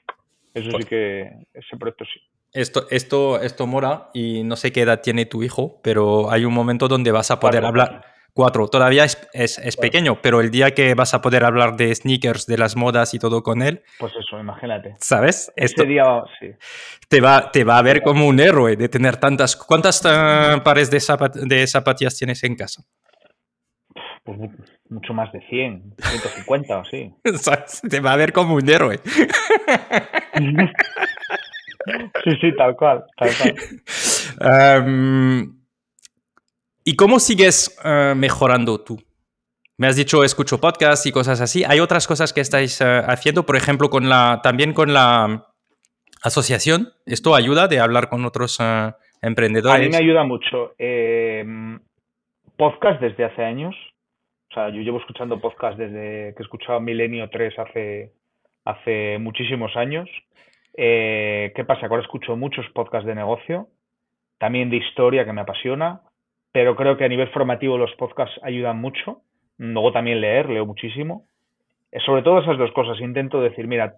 Eso sí que, ese proyecto sí. Esto, esto, esto mola, y no sé qué edad tiene tu hijo, pero hay un momento donde vas a poder hablar... Cuatro, todavía es, es, es bueno. pequeño, pero el día que vas a poder hablar de sneakers, de las modas y todo con él... Pues eso, imagínate. ¿Sabes? Este día, sí. Te va, te va a ver como un héroe de tener tantas... ¿Cuántas uh, pares de, zapat- de zapatillas tienes en casa? Pues mucho más de cien, ciento cincuenta o sí. ¿Sabes? Te va a ver como un héroe. Sí, sí, tal cual, tal cual. Um, ¿Y cómo sigues uh, mejorando tú? Me has dicho, escucho podcasts y cosas así. ¿Hay otras cosas que estáis uh, haciendo? Por ejemplo, con la, también con la asociación. ¿Esto ayuda de hablar con otros uh, emprendedores? A mí me ayuda mucho. Eh, podcast desde hace años. O sea, yo llevo escuchando podcast desde que he escuchado Milenio tres hace, hace muchísimos años. Eh, ¿Qué pasa? Ahora escucho muchos podcasts de negocio, también de historia, que me apasiona. Pero creo que a nivel formativo los podcasts ayudan mucho. Luego también leer, leo muchísimo. Sobre todo esas dos cosas. Intento decir, mira,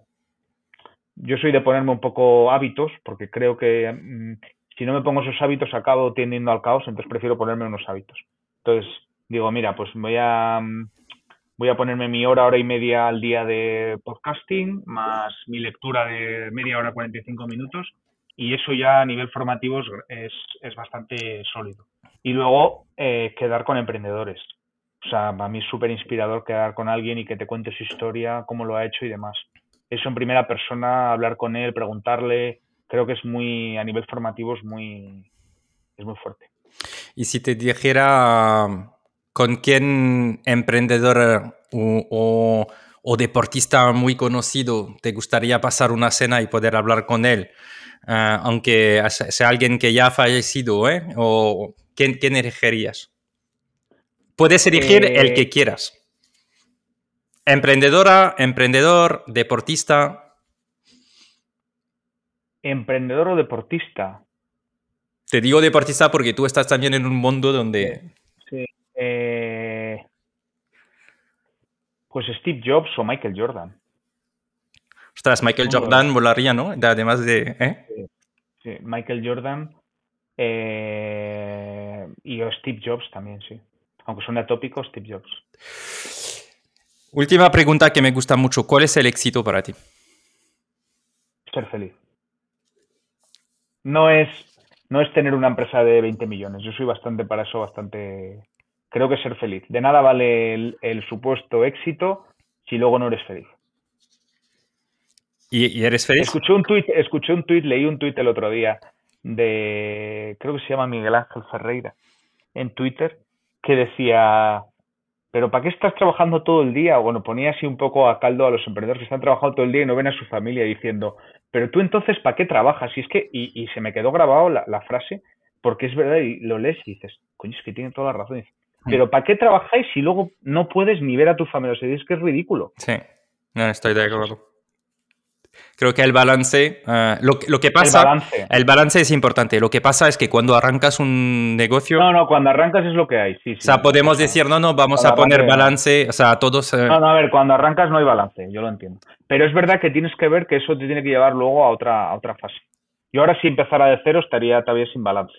yo soy de ponerme un poco hábitos, porque creo que mmm, si no me pongo esos hábitos acabo tendiendo al caos, entonces prefiero ponerme unos hábitos. Entonces digo, mira, pues voy a, voy a ponerme mi hora, hora y media al día de podcasting, más mi lectura de media hora, cuarenta y cinco minutos, y eso ya a nivel formativo es, es bastante sólido. Y luego eh, quedar con emprendedores. O sea, para mí es súper inspirador quedar con alguien y que te cuente su historia, cómo lo ha hecho y demás. Eso en primera persona, hablar con él, preguntarle, creo que es muy, a nivel formativo es muy, es muy fuerte. Y si te dijera con quién emprendedor o, o, o deportista muy conocido te gustaría pasar una cena y poder hablar con él, uh, aunque sea alguien que ya ha fallecido, ¿eh? O... ¿Quién, ¿Quién elegirías? Puedes elegir eh, el que quieras. Emprendedora, emprendedor, deportista. ¿Emprendedor o deportista? Te digo deportista porque tú estás también en un mundo donde... Sí. Eh, pues Steve Jobs o Michael Jordan. Ostras, Michael Jordan volaría, ¿no? Además de... ¿eh? Sí, sí, Michael Jordan... Eh, y Steve Jobs también, sí. Aunque suene atópico, Steve Jobs. Última pregunta que me gusta mucho. ¿Cuál es el éxito para ti? Ser feliz. no es, no es tener una empresa de veinte millones. Yo soy bastante para eso, bastante... Creo que ser feliz. De nada vale el, el supuesto éxito si luego no eres feliz. ¿Y, y eres feliz? Escuché un tuit, escuché un tuit, leí un tuit el otro día de... Creo que se llama Miguel Ángel Ferreira en Twitter, que decía... ¿Pero para qué estás trabajando todo el día? Bueno, ponía así un poco a caldo a los emprendedores que están trabajando todo el día y no ven a su familia, diciendo, pero tú entonces, ¿para qué trabajas? Y es que, y, y se me quedó grabado la, la frase, porque es verdad, y lo lees y dices, coño, es que tiene toda la razón. Y dices, pero ¿para qué trabajáis si luego no puedes ni ver a tu familia? O sea, es que es ridículo. Sí, no, estoy de acuerdo. Creo que el balance, uh, lo, lo que pasa, el balance. el balance es importante. Lo que pasa es que cuando arrancas un negocio... No, no, cuando arrancas es lo que hay, sí, sí. O sea, podemos decir, no, no, vamos cuando a poner arranque, balance, o sea, todos... Uh... No, no, a ver, cuando arrancas no hay balance, yo lo entiendo. Pero es verdad que tienes que ver que eso te tiene que llevar luego a otra, a otra fase. Yo ahora si empezara de cero estaría todavía sin balance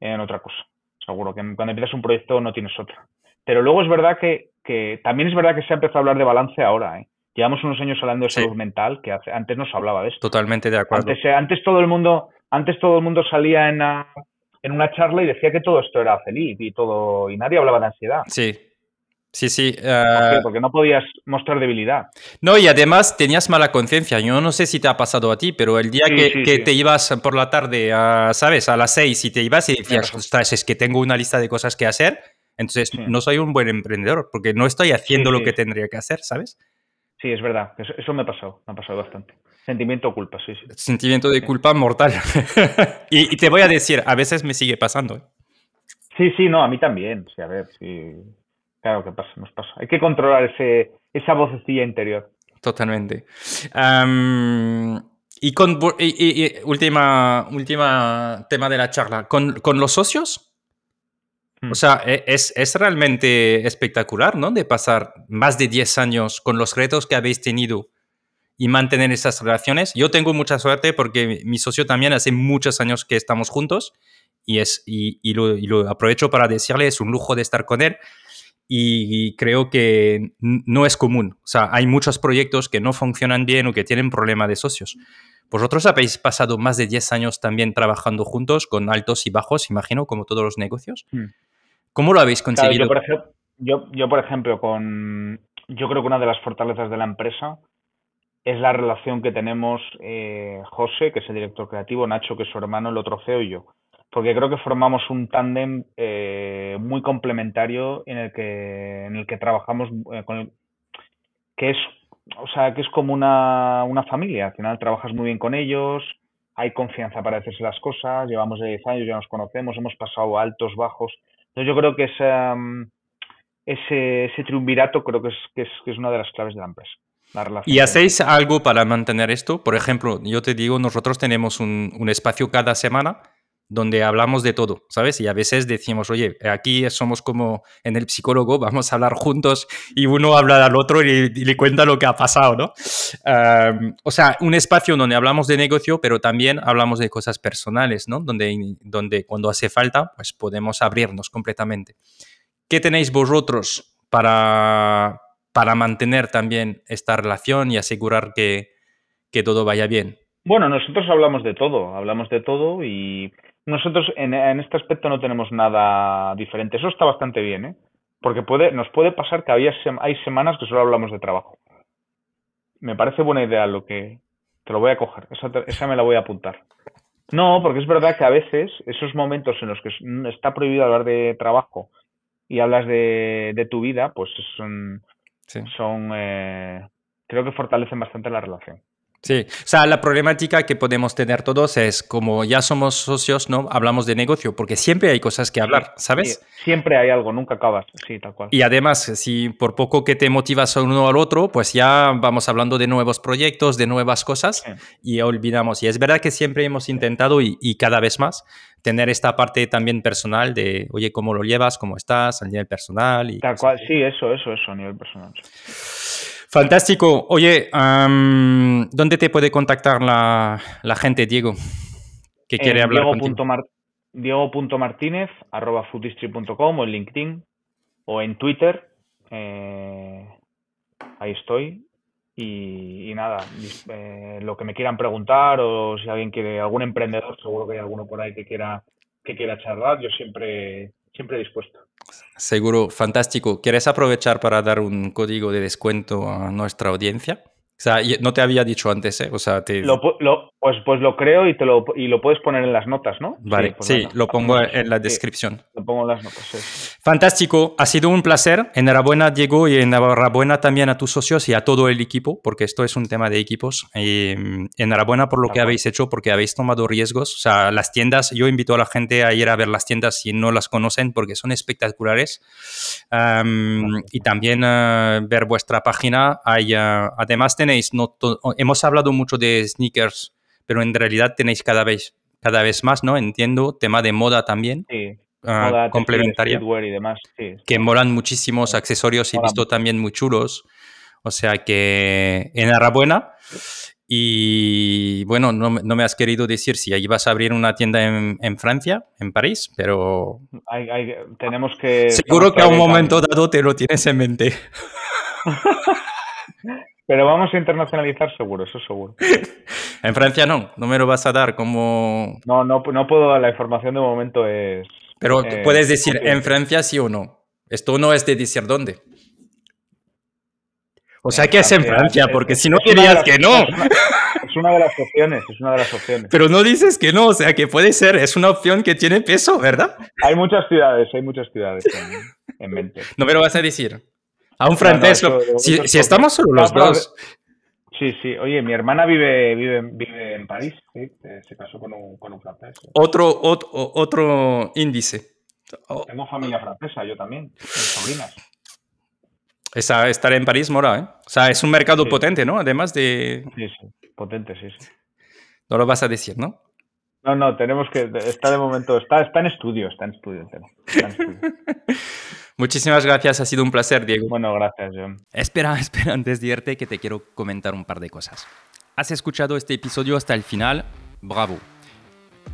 en otra cosa. Seguro que cuando empiezas un proyecto no tienes otra. Pero luego es verdad que, que también es verdad que se ha empezado a hablar de balance ahora, ¿eh? Llevamos unos años hablando de salud sí. mental, que hace, antes no se hablaba de esto. Totalmente de acuerdo. Antes, antes, todo, el mundo, antes todo el mundo salía en una, en una charla y decía que todo esto era feliz y todo y nadie hablaba de ansiedad. Sí, sí, sí. Uh... Porque no podías mostrar debilidad. No, y además tenías mala conciencia. Yo no sé si te ha pasado a ti, pero el día sí, que, sí, que sí. te ibas por la tarde, a, ¿sabes? A las seis y te ibas y decías, ostras, es que tengo una lista de cosas que hacer, entonces sí. no soy un buen emprendedor porque no estoy haciendo sí, lo sí. que tendría que hacer, ¿sabes? Sí, es verdad. Eso, eso me ha pasado. Me ha pasado bastante. Sentimiento de culpa, sí, sí. Sentimiento de culpa mortal. y, y te voy a decir, a veces me sigue pasando. ¿eh? Sí, sí, no, a mí también. Sí, a ver, sí. Claro que pasa, nos pasa. Hay que controlar ese, esa vocecilla interior. Totalmente. Um, y con y, y, última, última tema de la charla. ¿Con, con los socios? O sea, es, es realmente espectacular, ¿no? De pasar más de diez años con los retos que habéis tenido y mantener esas relaciones. Yo tengo mucha suerte porque mi socio también hace muchos años que estamos juntos y, es, y, y, lo, y lo aprovecho para decirle, es un lujo de estar con él y creo que no es común. O sea, hay muchos proyectos que no funcionan bien o que tienen problema de socios. Vosotros habéis pasado más de diez años también trabajando juntos con altos y bajos, imagino, como todos los negocios. Mm. ¿Cómo lo habéis conseguido? Claro, yo, por ejemplo, yo, yo, por ejemplo, con yo creo que una de las fortalezas de la empresa es la relación que tenemos eh, José, que es el director creativo, Nacho, que es su hermano, el otro C E O y yo. Porque creo que formamos un tándem eh, muy complementario en el que, en el que trabajamos, eh, con el, que es o sea que es como una, una familia. Al final trabajas muy bien con ellos, hay confianza para decirse las cosas, llevamos diez años, ya nos conocemos, hemos pasado altos, bajos. Entonces yo creo que esa, ese, ese triunvirato creo que es, que, es, que es una de las claves de la empresa. La ¿Y hacéis algo para mantener esto? Por ejemplo, yo te digo, nosotros tenemos un, un espacio cada semana donde hablamos de todo, ¿sabes? Y a veces decimos, oye, aquí somos como en el psicólogo, vamos a hablar juntos y uno habla al otro y, y le cuenta lo que ha pasado, ¿no? Um, o sea, un espacio donde hablamos de negocio, pero también hablamos de cosas personales, ¿no? Donde, donde cuando hace falta, pues podemos abrirnos completamente. ¿Qué tenéis vosotros para, para mantener también esta relación y asegurar que, que todo vaya bien? Bueno, nosotros hablamos de todo, hablamos de todo y... Nosotros en, en este aspecto no tenemos nada diferente. Eso está bastante bien, ¿eh? Porque puede, nos puede pasar que había sem- hay semanas que solo hablamos de trabajo. Me parece buena idea lo que... Te lo voy a coger, esa, te, esa me la voy a apuntar. No, porque es verdad que a veces esos momentos en los que está prohibido hablar de trabajo y hablas de, de tu vida, pues son... Sí. son eh, creo que fortalecen bastante la relación. Sí, o sea, la problemática que podemos tener todos es como ya somos socios, ¿no? Hablamos de negocio, porque siempre hay cosas que hablar, ¿sabes? Sí, siempre hay algo, nunca acabas, sí, tal cual. Y además, si por poco que te motivas a uno al otro, pues ya vamos hablando de nuevos proyectos, de nuevas cosas, sí. y olvidamos. Y es verdad que siempre hemos intentado, y, y cada vez más, tener esta parte también personal de, oye, ¿cómo lo llevas? ¿Cómo estás? A nivel personal. Y tal cual, así. Sí, eso, eso, eso, a nivel personal. Fantástico. Oye, um, ¿dónde te puede contactar la, la gente, Diego, que quiere eh, hablar Diego contigo? Mar- Diego.Martínez, arroba footdistrict punto com o en LinkedIn o en Twitter. Eh, ahí estoy. Y, y nada, eh, lo que me quieran preguntar, o si alguien quiere, algún emprendedor, seguro que hay alguno por ahí que quiera que quiera charlar, yo siempre, siempre dispuesto. Seguro, fantástico. ¿Quieres aprovechar para dar un código de descuento a nuestra audiencia? O sea, no te había dicho antes, ¿eh? O sea, te... Lo, lo, pues, pues lo creo y te lo, y lo puedes poner en las notas, ¿no? Vale, sí, pues sí, lo pongo en la descripción. Sí, lo pongo en las notas, sí. Fantástico, ha sido un placer. Enhorabuena, Diego, y enhorabuena también a tus socios y a todo el equipo, porque esto es un tema de equipos. Y enhorabuena por lo claro. que habéis hecho, porque habéis tomado riesgos. O sea, las tiendas, yo invito a la gente a ir a ver las tiendas si no las conocen, porque son espectaculares. Um, y también uh, ver vuestra página. Hay, uh, además, tenéis, no to- hemos hablado mucho de sneakers, pero en realidad tenéis cada vez cada vez más, ¿no? Entiendo, tema de moda también. Sí. Moda, uh, complementaria. Streetwear y demás, sí. Que molan muchísimos sí. accesorios y he visto también muy chulos. O sea que enhorabuena. Y bueno, no, no me has querido decir si ahí vas a abrir una tienda en, en Francia, en París, pero... Hay, hay, tenemos que... Seguro que a un momento dado te lo tienes en mente. Pero vamos a internacionalizar seguro, eso seguro. En Francia no, no me lo vas a dar como... No, no, no puedo, la información de momento es... Pero eh, puedes decir sí. en Francia sí o no. Esto no es de decir dónde. O sea en que Francia, es en Francia, porque es, si no querías que no. Es una, es una de las opciones, es una de las opciones. Pero no dices que no, o sea que puede ser, es una opción que tiene peso, ¿verdad? Hay muchas ciudades, hay muchas ciudades en, en mente. No me lo vas a decir. A un francés, no, no, eso, si, si estamos solo los no, dos. Sí, sí. Oye, mi hermana vive vive, vive en París, ¿sí? Se casó con un, con un francés. Otro, otro, otro índice. Tengo familia francesa, yo también, mis sobrinas. Esa, estar en París mola, ¿eh? O sea, es un mercado sí. potente, ¿no? Además de... Sí, sí, potente, sí, sí. No lo vas a decir, ¿no? No, no, tenemos que... Está de momento... Está, está en estudio, está en estudio el tema. Está en estudio. Muchísimas gracias, ha sido un placer, Diego. Bueno, gracias, John. Espera, espera, antes de irte que te quiero comentar un par de cosas. ¿Has escuchado este episodio hasta el final? ¡Bravo!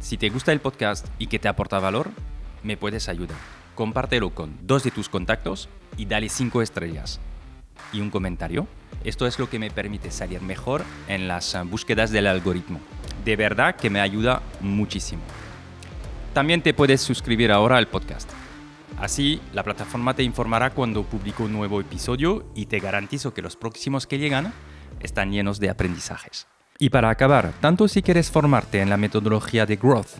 Si te gusta el podcast y que te aporta valor, me puedes ayudar. Compártelo con dos de tus contactos y dale cinco estrellas. Y un comentario. Esto es lo que me permite salir mejor en las búsquedas del algoritmo. De verdad que me ayuda muchísimo. También te puedes suscribir ahora al podcast. Así, la plataforma te informará cuando publico un nuevo episodio y te garantizo que los próximos que llegan están llenos de aprendizajes. Y para acabar, tanto si quieres formarte en la metodología de Growth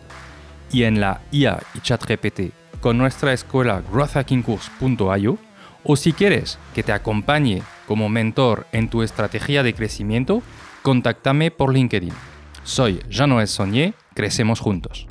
y en la I A y ChatGPT con nuestra escuela growth hacking course punto io, o si quieres que te acompañe como mentor en tu estrategia de crecimiento, contáctame por LinkedIn. Soy Jean-Noel Saunier, crecemos juntos.